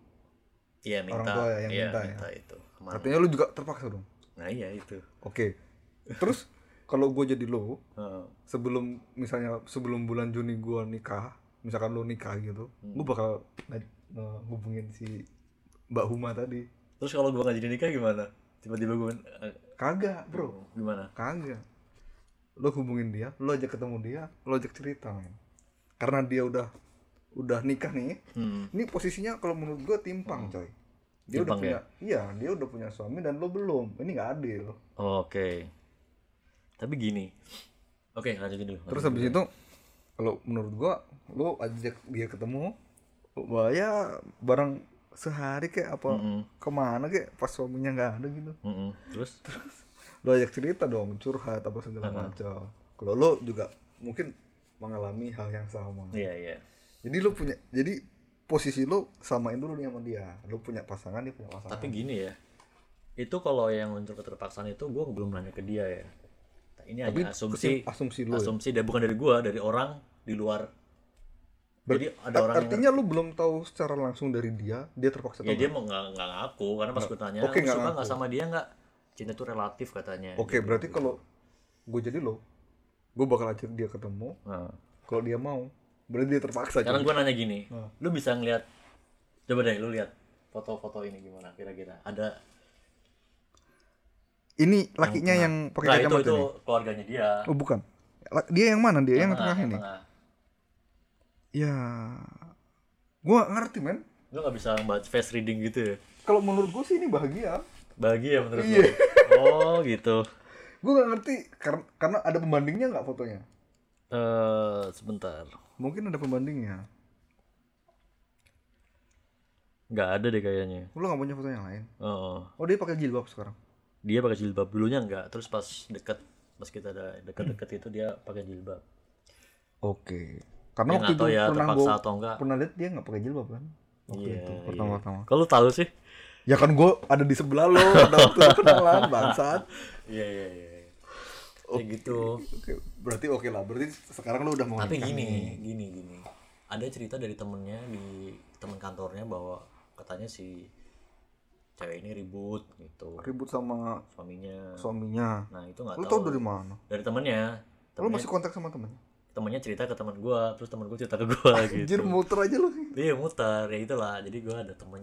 orang tua yang minta ya. Itu artinya lu juga terpaksa dong. Nah iya itu. Oke. Terus kalau gue jadi lo, sebelum bulan Juni gue nikah, misalkan lo nikah gitu, gue bakal hubungin si Mbak Huma tadi. Terus kalau gue nggak jadi nikah gimana? Tiba-tiba gue kagak bro. Gimana? Kagak. Lo hubungin dia, lo ajak ketemu dia, lo ajak cerita men. Karena dia udah nikah nih. Ini posisinya kalau menurut gue timpang coy. Dia timpang, udah punya, dia udah punya suami dan lo belum. Ini nggak adil. Oke. Tapi gini, oke, lanjutin dulu. Terus habis itu, kalau menurut gua, lo ajak dia ketemu, ya bareng sehari kayak apa, kemana kayak pas suaminya nggak ada gitu. Terus lo ajak cerita dong, curhat apa segala macam. Kalau lo juga mungkin mengalami hal yang sama. Iya, iya. Jadi lu punya, jadi posisi lu samain dulu nih sama dia. Lu punya pasangan, dia punya pasangan. Tapi gini ya, itu kalau yang untuk keterpaksaan itu gue belum nanya ke dia ya. Ini tapi hanya asumsi ya? Dan bukan dari gue, dari orang di luar. Jadi ada orang artinya lu belum tahu secara langsung dari dia, dia terpaksa. Ya dia mau nggak ngaku karena pas gue tanya, okay, suka nggak sama dia nggak? Cinta itu relatif katanya. Oke, okay, gitu. Berarti kalau gue jadi lo, gue bakal ajak dia ketemu. Kalau dia mau, berarti dia terpaksa. Sekarang gue nanya gini, lu bisa ngeliat, coba deh lu lihat foto-foto ini gimana? Kira-kira ada ini lakinya yang pakai kacamata itu keluarganya dia. Oh bukan, dia yang mana? Dia yang tengah ini. Ya, gue ngerti men. Lo gak bisa baca face reading gitu ya? Kalau menurut gue sih ini bahagia. Bahagia menurut gue? Oh gitu. Gue gak ngerti, karena ada pembandingnya gak fotonya? Sebentar. Mungkin ada pembandingnya. Gak ada deh kayaknya. Lo gak punya foto yang lain? Oh dia pakai jilbab sekarang? Dia pakai jilbab, dulunya enggak. Terus pas deket, pas kita ada deket-deket itu dia pakai jilbab. Oke. Karena ya, waktu itu ya, pernah lihat dia nggak pakai jilbab kan waktu itu pertama-tama. Kalau tahu sih, ya kan gue ada di sebelah lo, ada waktu kenalan bangsat. Iya. Kayak gitu. Okay. Berarti oke lah. Berarti sekarang lo udah mau. Tapi gini. Ada cerita dari temennya di temen kantornya bahwa katanya si cewek ini ribut gitu. Ribut sama suaminya. Nah itu nggak tahu. Lo tau dari mana? Dari temennya. Lo masih kontak sama temennya cerita ke teman gue, terus teman gue cerita ke gue gitu. Anjir muter aja lu. Iya muter, ya itulah. Jadi gue ada temen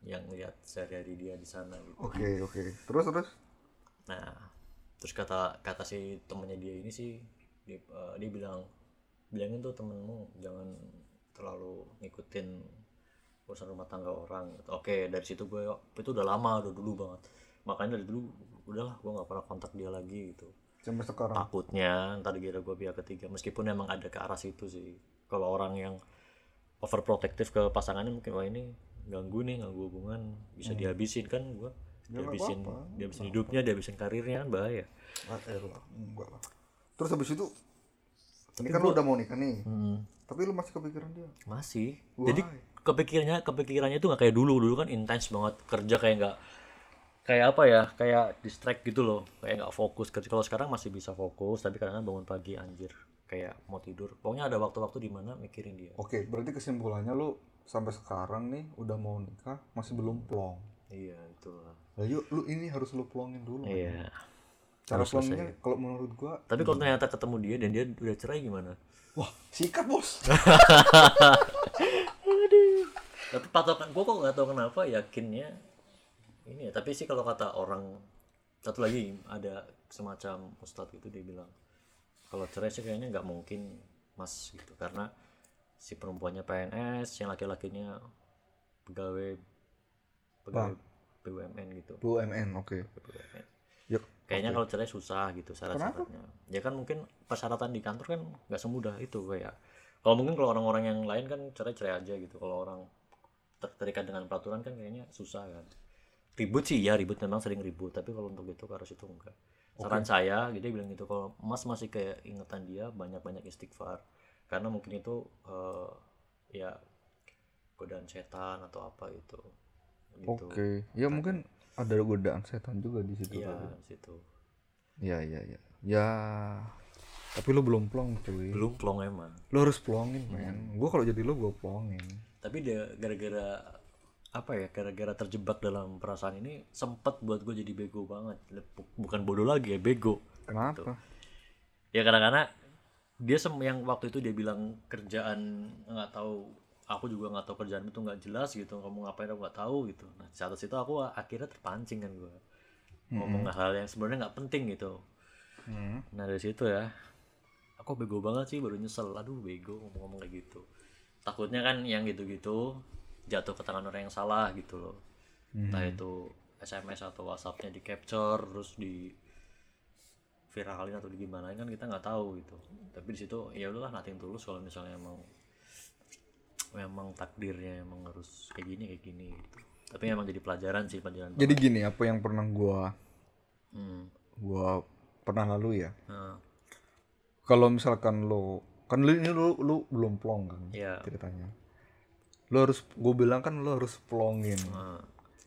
yang lihat sehari-hari dia di sana gitu. Oke. Terus. Nah, terus kata si temennya dia ini sih, dia bilangin tuh temenmu jangan terlalu ngikutin urusan rumah tangga orang. Gitu. Oke, dari situ gue itu udah lama, udah dulu banget. Makanya dari dulu udahlah gue nggak pernah kontak dia lagi gitu. Sampai sekarang. Takutnya ntar kira gue pihak ketiga, meskipun emang ada ke arah situ sih. Kalau orang yang overprotective ke pasangannya mungkin wah ini ganggu hubungan, bisa dihabisin kan gue. Dihabisin hidupnya, dihabisin karirnya kan bahaya. Enggak lah. Terus habis itu tapi ini kan lu udah mau nikah nih. Tapi lu masih kepikiran dia? Masih. Why? Jadi kepikirannya itu enggak kayak dulu kan intens banget kerja kayak distract gitu loh, kayak nggak fokus. Kalau sekarang masih bisa fokus, tapi kadang-kadang bangun pagi anjir, kayak mau tidur. Pokoknya ada waktu-waktu di mana mikirin dia. Oke, berarti kesimpulannya lu sampai sekarang nih udah mau nikah masih belum plong. Iya itulah. Nah, yuk, lu ini harus lu plongin dulu. Iya. Cara plongnya kalau menurut gua. Tapi kalau ternyata ketemu dia dan dia udah cerai gimana? Wah sikat bos. Aduh. Tapi patokan gua kok nggak tahu kenapa yakinnya. Ini ya, tapi sih kalau kata orang satu lagi ada semacam ustadz gitu dia bilang kalau cerai sih kayaknya nggak mungkin mas gitu karena si perempuannya PNS, yang laki-lakinya pegawai BUMN gitu. BUMN oke. Okay. Yep. Kayaknya kalau cerai susah gitu syarat-syaratnya. Ya kan mungkin persyaratan di kantor kan nggak semudah itu kayak. Kalau mungkin kalau orang-orang yang lain kan cerai-cerai aja gitu. Kalau orang terikat dengan peraturan kan kayaknya susah kan. Ribut sih ya, ribut memang sering ribut, tapi kalau untuk itu harus itu enggak. Saran saya gitu dia bilang gitu kalau Mas masih keingetan dia banyak-banyak istighfar. Karena mungkin itu ya godaan setan atau apa gitu. Oke. Ya kan. Mungkin ada godaan setan juga di situ. Iya, di situ. Iya. Ya. Tapi lu belum plong, cuy. Belum plong emang. Lu harus plongin, men. Gua kalau jadi lu gua plongin. Tapi dia gara-gara terjebak dalam perasaan ini sempat buat gue jadi bego banget. Bukan bodoh lagi ya, bego. Kenapa? Gitu. Ya karena dia yang waktu itu dia bilang kerjaan nggak tahu, aku juga nggak tahu kerjaan itu nggak jelas gitu. Kamu ngapain aku nggak tahu gitu. Nah saat itu aku akhirnya terpancing kan gue ngomong hal yang sebenarnya nggak penting gitu. Nah dari situ ya, aku bego banget sih baru nyesel. Aduh bego ngomong kayak gitu. Takutnya kan yang gitu-gitu jatuh ke tangan orang yang salah gitu loh. Entah itu SMS atau WhatsApp-nya di capture terus di viralin atau di gimanain kan kita nggak tahu gitu. Tapi di situ ya udahlah nothing tulus kalau misalnya memang takdirnya emang harus kayak gini gitu. Tapi emang jadi pelajaran. Jadi gini apa yang pernah gua pernah lalu ya. Kalau misalkan lo Kan lu belum plong kan ceritanya. Lu harus, gue bilang kan lu harus plongin.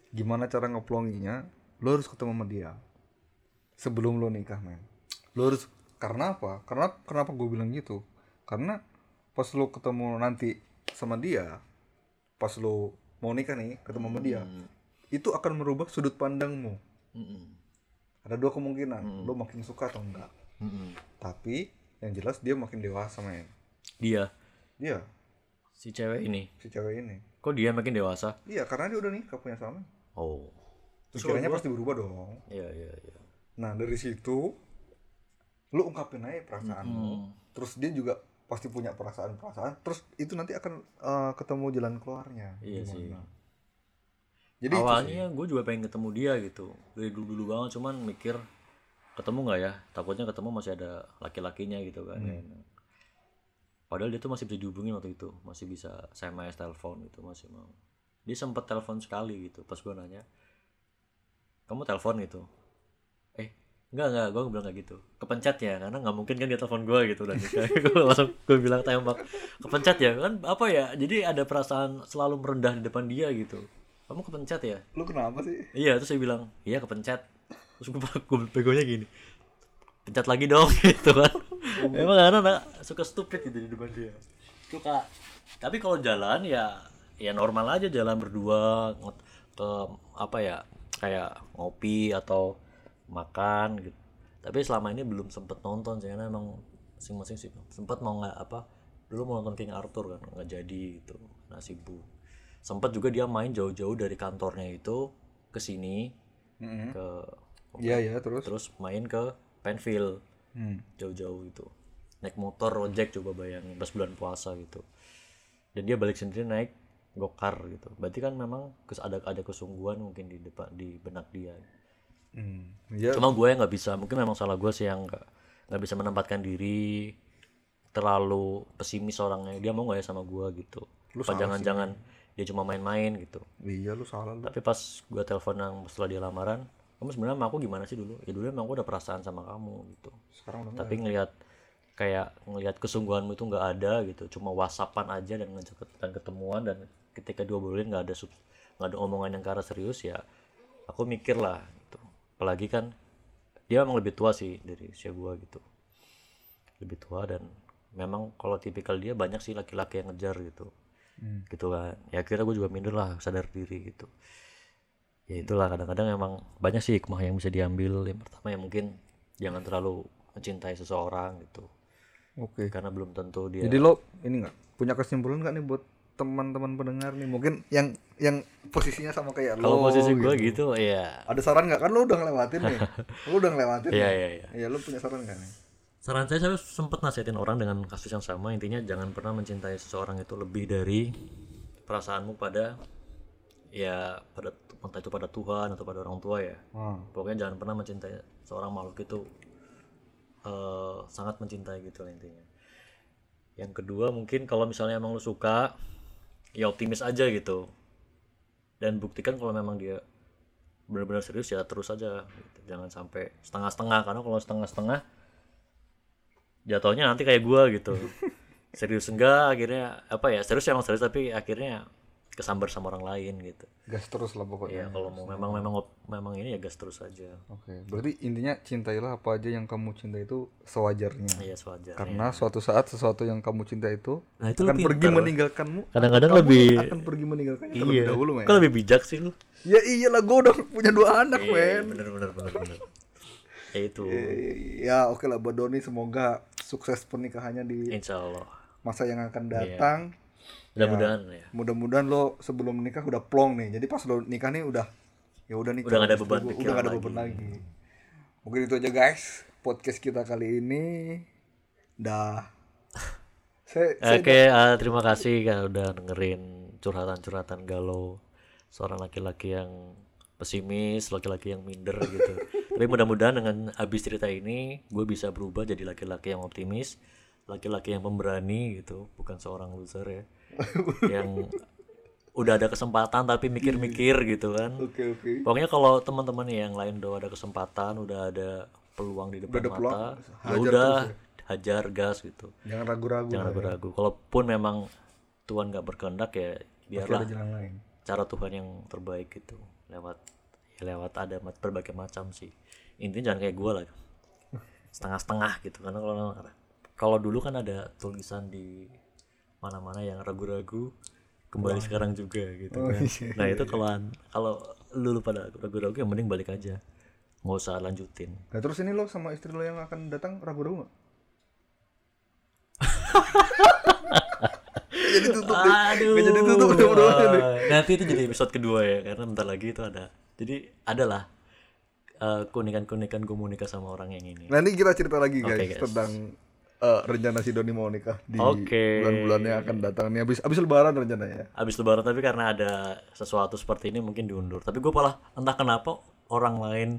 Gimana cara ngeplonginya? Lu harus ketemu sama dia sebelum lu nikah, men. Lu harus, karena apa? Karena kenapa gue bilang gitu? Karena pas lu ketemu nanti sama dia, pas lu mau nikah nih, ketemu sama dia, itu akan merubah sudut pandangmu. Ada dua kemungkinan, lu makin suka atau enggak. Tapi yang jelas dia makin dewasa, men. Dia. Si cewek ini. Kok dia makin dewasa? Iya, karena dia udah nikah, punya suami. Oh. Terus kiranya pasti berubah dong. Iya. Nah, dari situ lu ungkapin aja perasaanmu. Terus dia juga pasti punya perasaan-perasaan. Terus itu nanti akan ketemu jalan keluarnya. Iya gimana? Sih. Jadi awalnya gue juga pengen ketemu dia gitu. Dari dulu-dulu banget, cuman mikir ketemu nggak ya? Takutnya ketemu masih ada laki-lakinya gitu kan. Padahal dia tuh masih bisa dihubungin waktu itu, masih bisa SMS, telepon gitu, masih mau. Dia sempet telepon sekali gitu, pas gue nanya, kamu telepon gitu? Enggak, gue bilang gak gitu. Kepencet ya, karena gak mungkin kan dia telepon gue gitu. Dan gue langsung gue bilang tembak, kepencet ya, kan apa ya, jadi ada perasaan selalu merendah di depan dia gitu. Kamu kepencet ya? Lu kenapa sih? Iya, terus saya bilang, iya kepencet. Terus gue begonya gini, pencet lagi dong gitu kan. Emang karena suka stupid gitu di depan dia. Suka. Tapi kalau jalan ya normal aja, jalan berdua ke apa ya, kayak ngopi atau makan gitu. Tapi selama ini belum sempet nonton sih, karena emang masing-masing sih sempet mau nggak apa. Dulu mau nonton King Arthur kan nggak jadi gitu, nah sibuk. Sempet juga dia main jauh-jauh dari kantornya itu ke sini, ke terus main ke Penfield. Jauh-jauh gitu, naik motor ojek, coba bayangin pas bulan puasa gitu. Dan dia balik sendiri naik gokar gitu. Berarti kan memang ada kesungguhan mungkin di depan, di benak dia. Cuma gue yang nggak bisa, mungkin memang salah gue sih yang nggak bisa menempatkan diri, terlalu pesimis orangnya. Dia mau nggak ya sama gue gitu? Apa jangan-jangan dia cuma main-main gitu? Iya, lu salah. Tapi pas gue telepon yang setelah dia lamaran, kamu sebenarnya sama aku gimana sih dulu? Ya dulu emang aku udah perasaan sama kamu gitu. Sekarang tapi ngelihat kayak ngelihat kesungguhanmu itu nggak ada gitu, cuma whatsappan aja dan ngajak ketemuan, dan ketika diobrolin nggak ada omongan yang ke arah serius ya. Aku mikir lah gitu. Apalagi kan dia emang lebih tua sih dari usia gua gitu. Lebih tua, dan memang kalau tipikal dia banyak sih laki-laki yang ngejar gitu. Gitu kan. Ya akhirnya gua juga minder lah, sadar diri gitu. Ya itulah, kadang-kadang emang banyak sih hikmah yang bisa diambil. Yang pertama ya mungkin jangan terlalu mencintai seseorang gitu. Oke. Karena belum tentu dia. Jadi lo ini nggak punya kesimpulan nggak nih buat teman-teman pendengar nih, mungkin yang posisinya sama kayak lo? Kalau posisi gue gitu ya. Ada saran nggak? Kan lo udah ngelewatin nih. Lo udah ngelewatin. Iya. Iya, lo punya saran nggak nih? Saran saya sempat nasihatin orang dengan kasus yang sama, intinya jangan pernah mencintai seseorang itu lebih dari perasaanmu pada entah itu pada Tuhan atau pada orang tua ya. Pokoknya jangan pernah mencintai seorang makhluk itu sangat mencintai gitu intinya. Yang kedua mungkin kalau misalnya emang lu suka, ya optimis aja gitu. Dan buktikan kalau memang dia benar-benar serius ya terus aja gitu. Jangan sampai setengah-setengah, karena kalau setengah-setengah jatuhnya nanti kayak gua gitu. Serius enggak, akhirnya apa ya, serius emang serius tapi akhirnya kesambar sama orang lain gitu. Gas terus lah pokoknya. Iya, kalau mau memang ini ya gas terus aja. Oke. Berarti intinya cintailah apa aja yang kamu cinta itu sewajarnya. Iya, sewajarnya. Karena suatu saat sesuatu yang kamu cinta itu akan pergi meninggalkanmu. Kadang-kadang lebih akan pergi meninggalkannya terlebih dahulu, men. Kan lebih bijak sih lu. Ya iyalah, gue udah punya 2 anak, men. Bener. Ya itu. Ya oke lah buat Doni, semoga sukses pernikahannya di insyaallah masa yang akan datang. Yeah. Mudah-mudahan lo sebelum nikah udah plong nih. Jadi pas lo nikah nih udah nikah. Udah enggak ada beban pikiran. Udah enggak ada beban lagi. Mungkin itu aja guys, podcast kita kali ini. Dah. Terima kasih kan udah dengerin curhatan-curhatan galau seorang laki-laki yang pesimis, laki-laki yang minder gitu. Tapi mudah-mudahan dengan habis cerita ini gue bisa berubah jadi laki-laki yang optimis, laki-laki yang pemberani gitu, bukan seorang loser ya. Yang udah ada kesempatan tapi mikir-mikir gitu kan. Oke. Pokoknya kalau teman-teman yang lain udah ada kesempatan, udah ada peluang di depan mata, ya udah hajar gas gitu. Jangan ragu-ragu. Jangan ragu-ragu. Ya. Kalaupun memang Tuhan nggak berkehendak ya biarlah cara Tuhan yang terbaik gitu. Lewat ada berbagai macam sih. Intinya jangan kayak gue lah. Setengah-setengah gitu. Karena kalau dulu kan ada tulisan di mana-mana yang ragu-ragu kembali sekarang juga gitu kan. Nah itu kalau lu pada ragu-ragu yang mending balik aja, nggak usah lanjutin. Nah terus ini lo sama istri lo yang akan datang ragu-ragu nggak? Jadi tutup deh. Jadi tutup deh. Nanti itu jadi episode kedua ya, karena bentar lagi itu ada. Jadi adalah kunikan-kunikan gue mau nikah sama orang yang ini. Nanti kita cerita lagi guys, okay, guys. Tentang rencana si Doni mau nikah di bulan-bulan yang akan datang nih, abis lebaran rencananya. Abis lebaran, tapi karena ada sesuatu seperti ini mungkin diundur. Tapi gue malah entah kenapa orang lain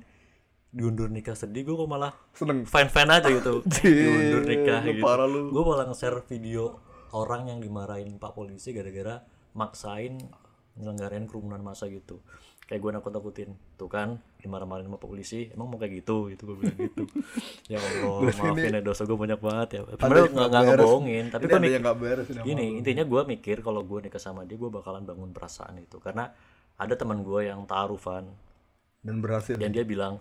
diundur nikah sedih, gue kok malah seneng, fan-fan aja gitu. Diundur nikah gitu. Gue malah nge-share video orang yang dimarahin Pak Polisi gara-gara maksain nyelenggarain kerumunan massa gitu. Kayak gue nakut-nakutin, tuh kan dimarah-marahin sama polisi, emang mau kayak gitu, itu gue bilang gitu. Ya Allah, maafin ya dosa gue banyak banget ya. Padahal nggak ngebohongin, tapi gue gini, intinya gue mikir kalau gue nikah sama dia, gue bakalan bangun perasaan itu. Karena ada teman gue yang ta'arufan dan berhasil. Dan dia bilang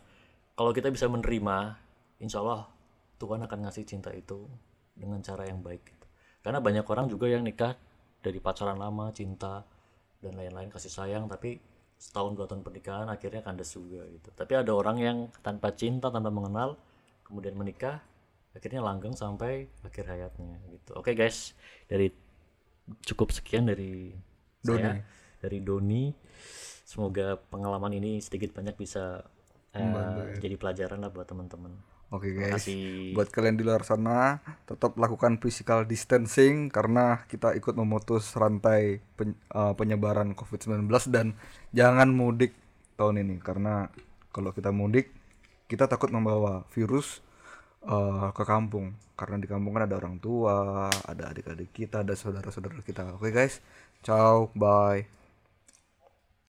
kalau kita bisa menerima, insya Allah Tuhan akan ngasih cinta itu dengan cara yang baik. Gitu. Karena banyak orang juga yang nikah dari pacaran lama, cinta dan lain-lain kasih sayang, tapi setahun dua tahun pernikahan akhirnya kandas juga gitu. Tapi ada orang yang tanpa cinta, tanpa mengenal, kemudian menikah, akhirnya langgeng sampai akhir hayatnya gitu. Oke guys, cukup sekian dari Doni. Dari Doni. Semoga pengalaman ini sedikit banyak bisa jadi pelajaran lah buat teman-teman. Oke guys, buat kalian di luar sana tetap lakukan physical distancing karena kita ikut memutus rantai penyebaran COVID-19 dan jangan mudik tahun ini karena kalau kita mudik kita takut membawa virus ke kampung karena di kampung kan ada orang tua, ada adik-adik kita, ada saudara-saudara kita. Oke guys, ciao, bye.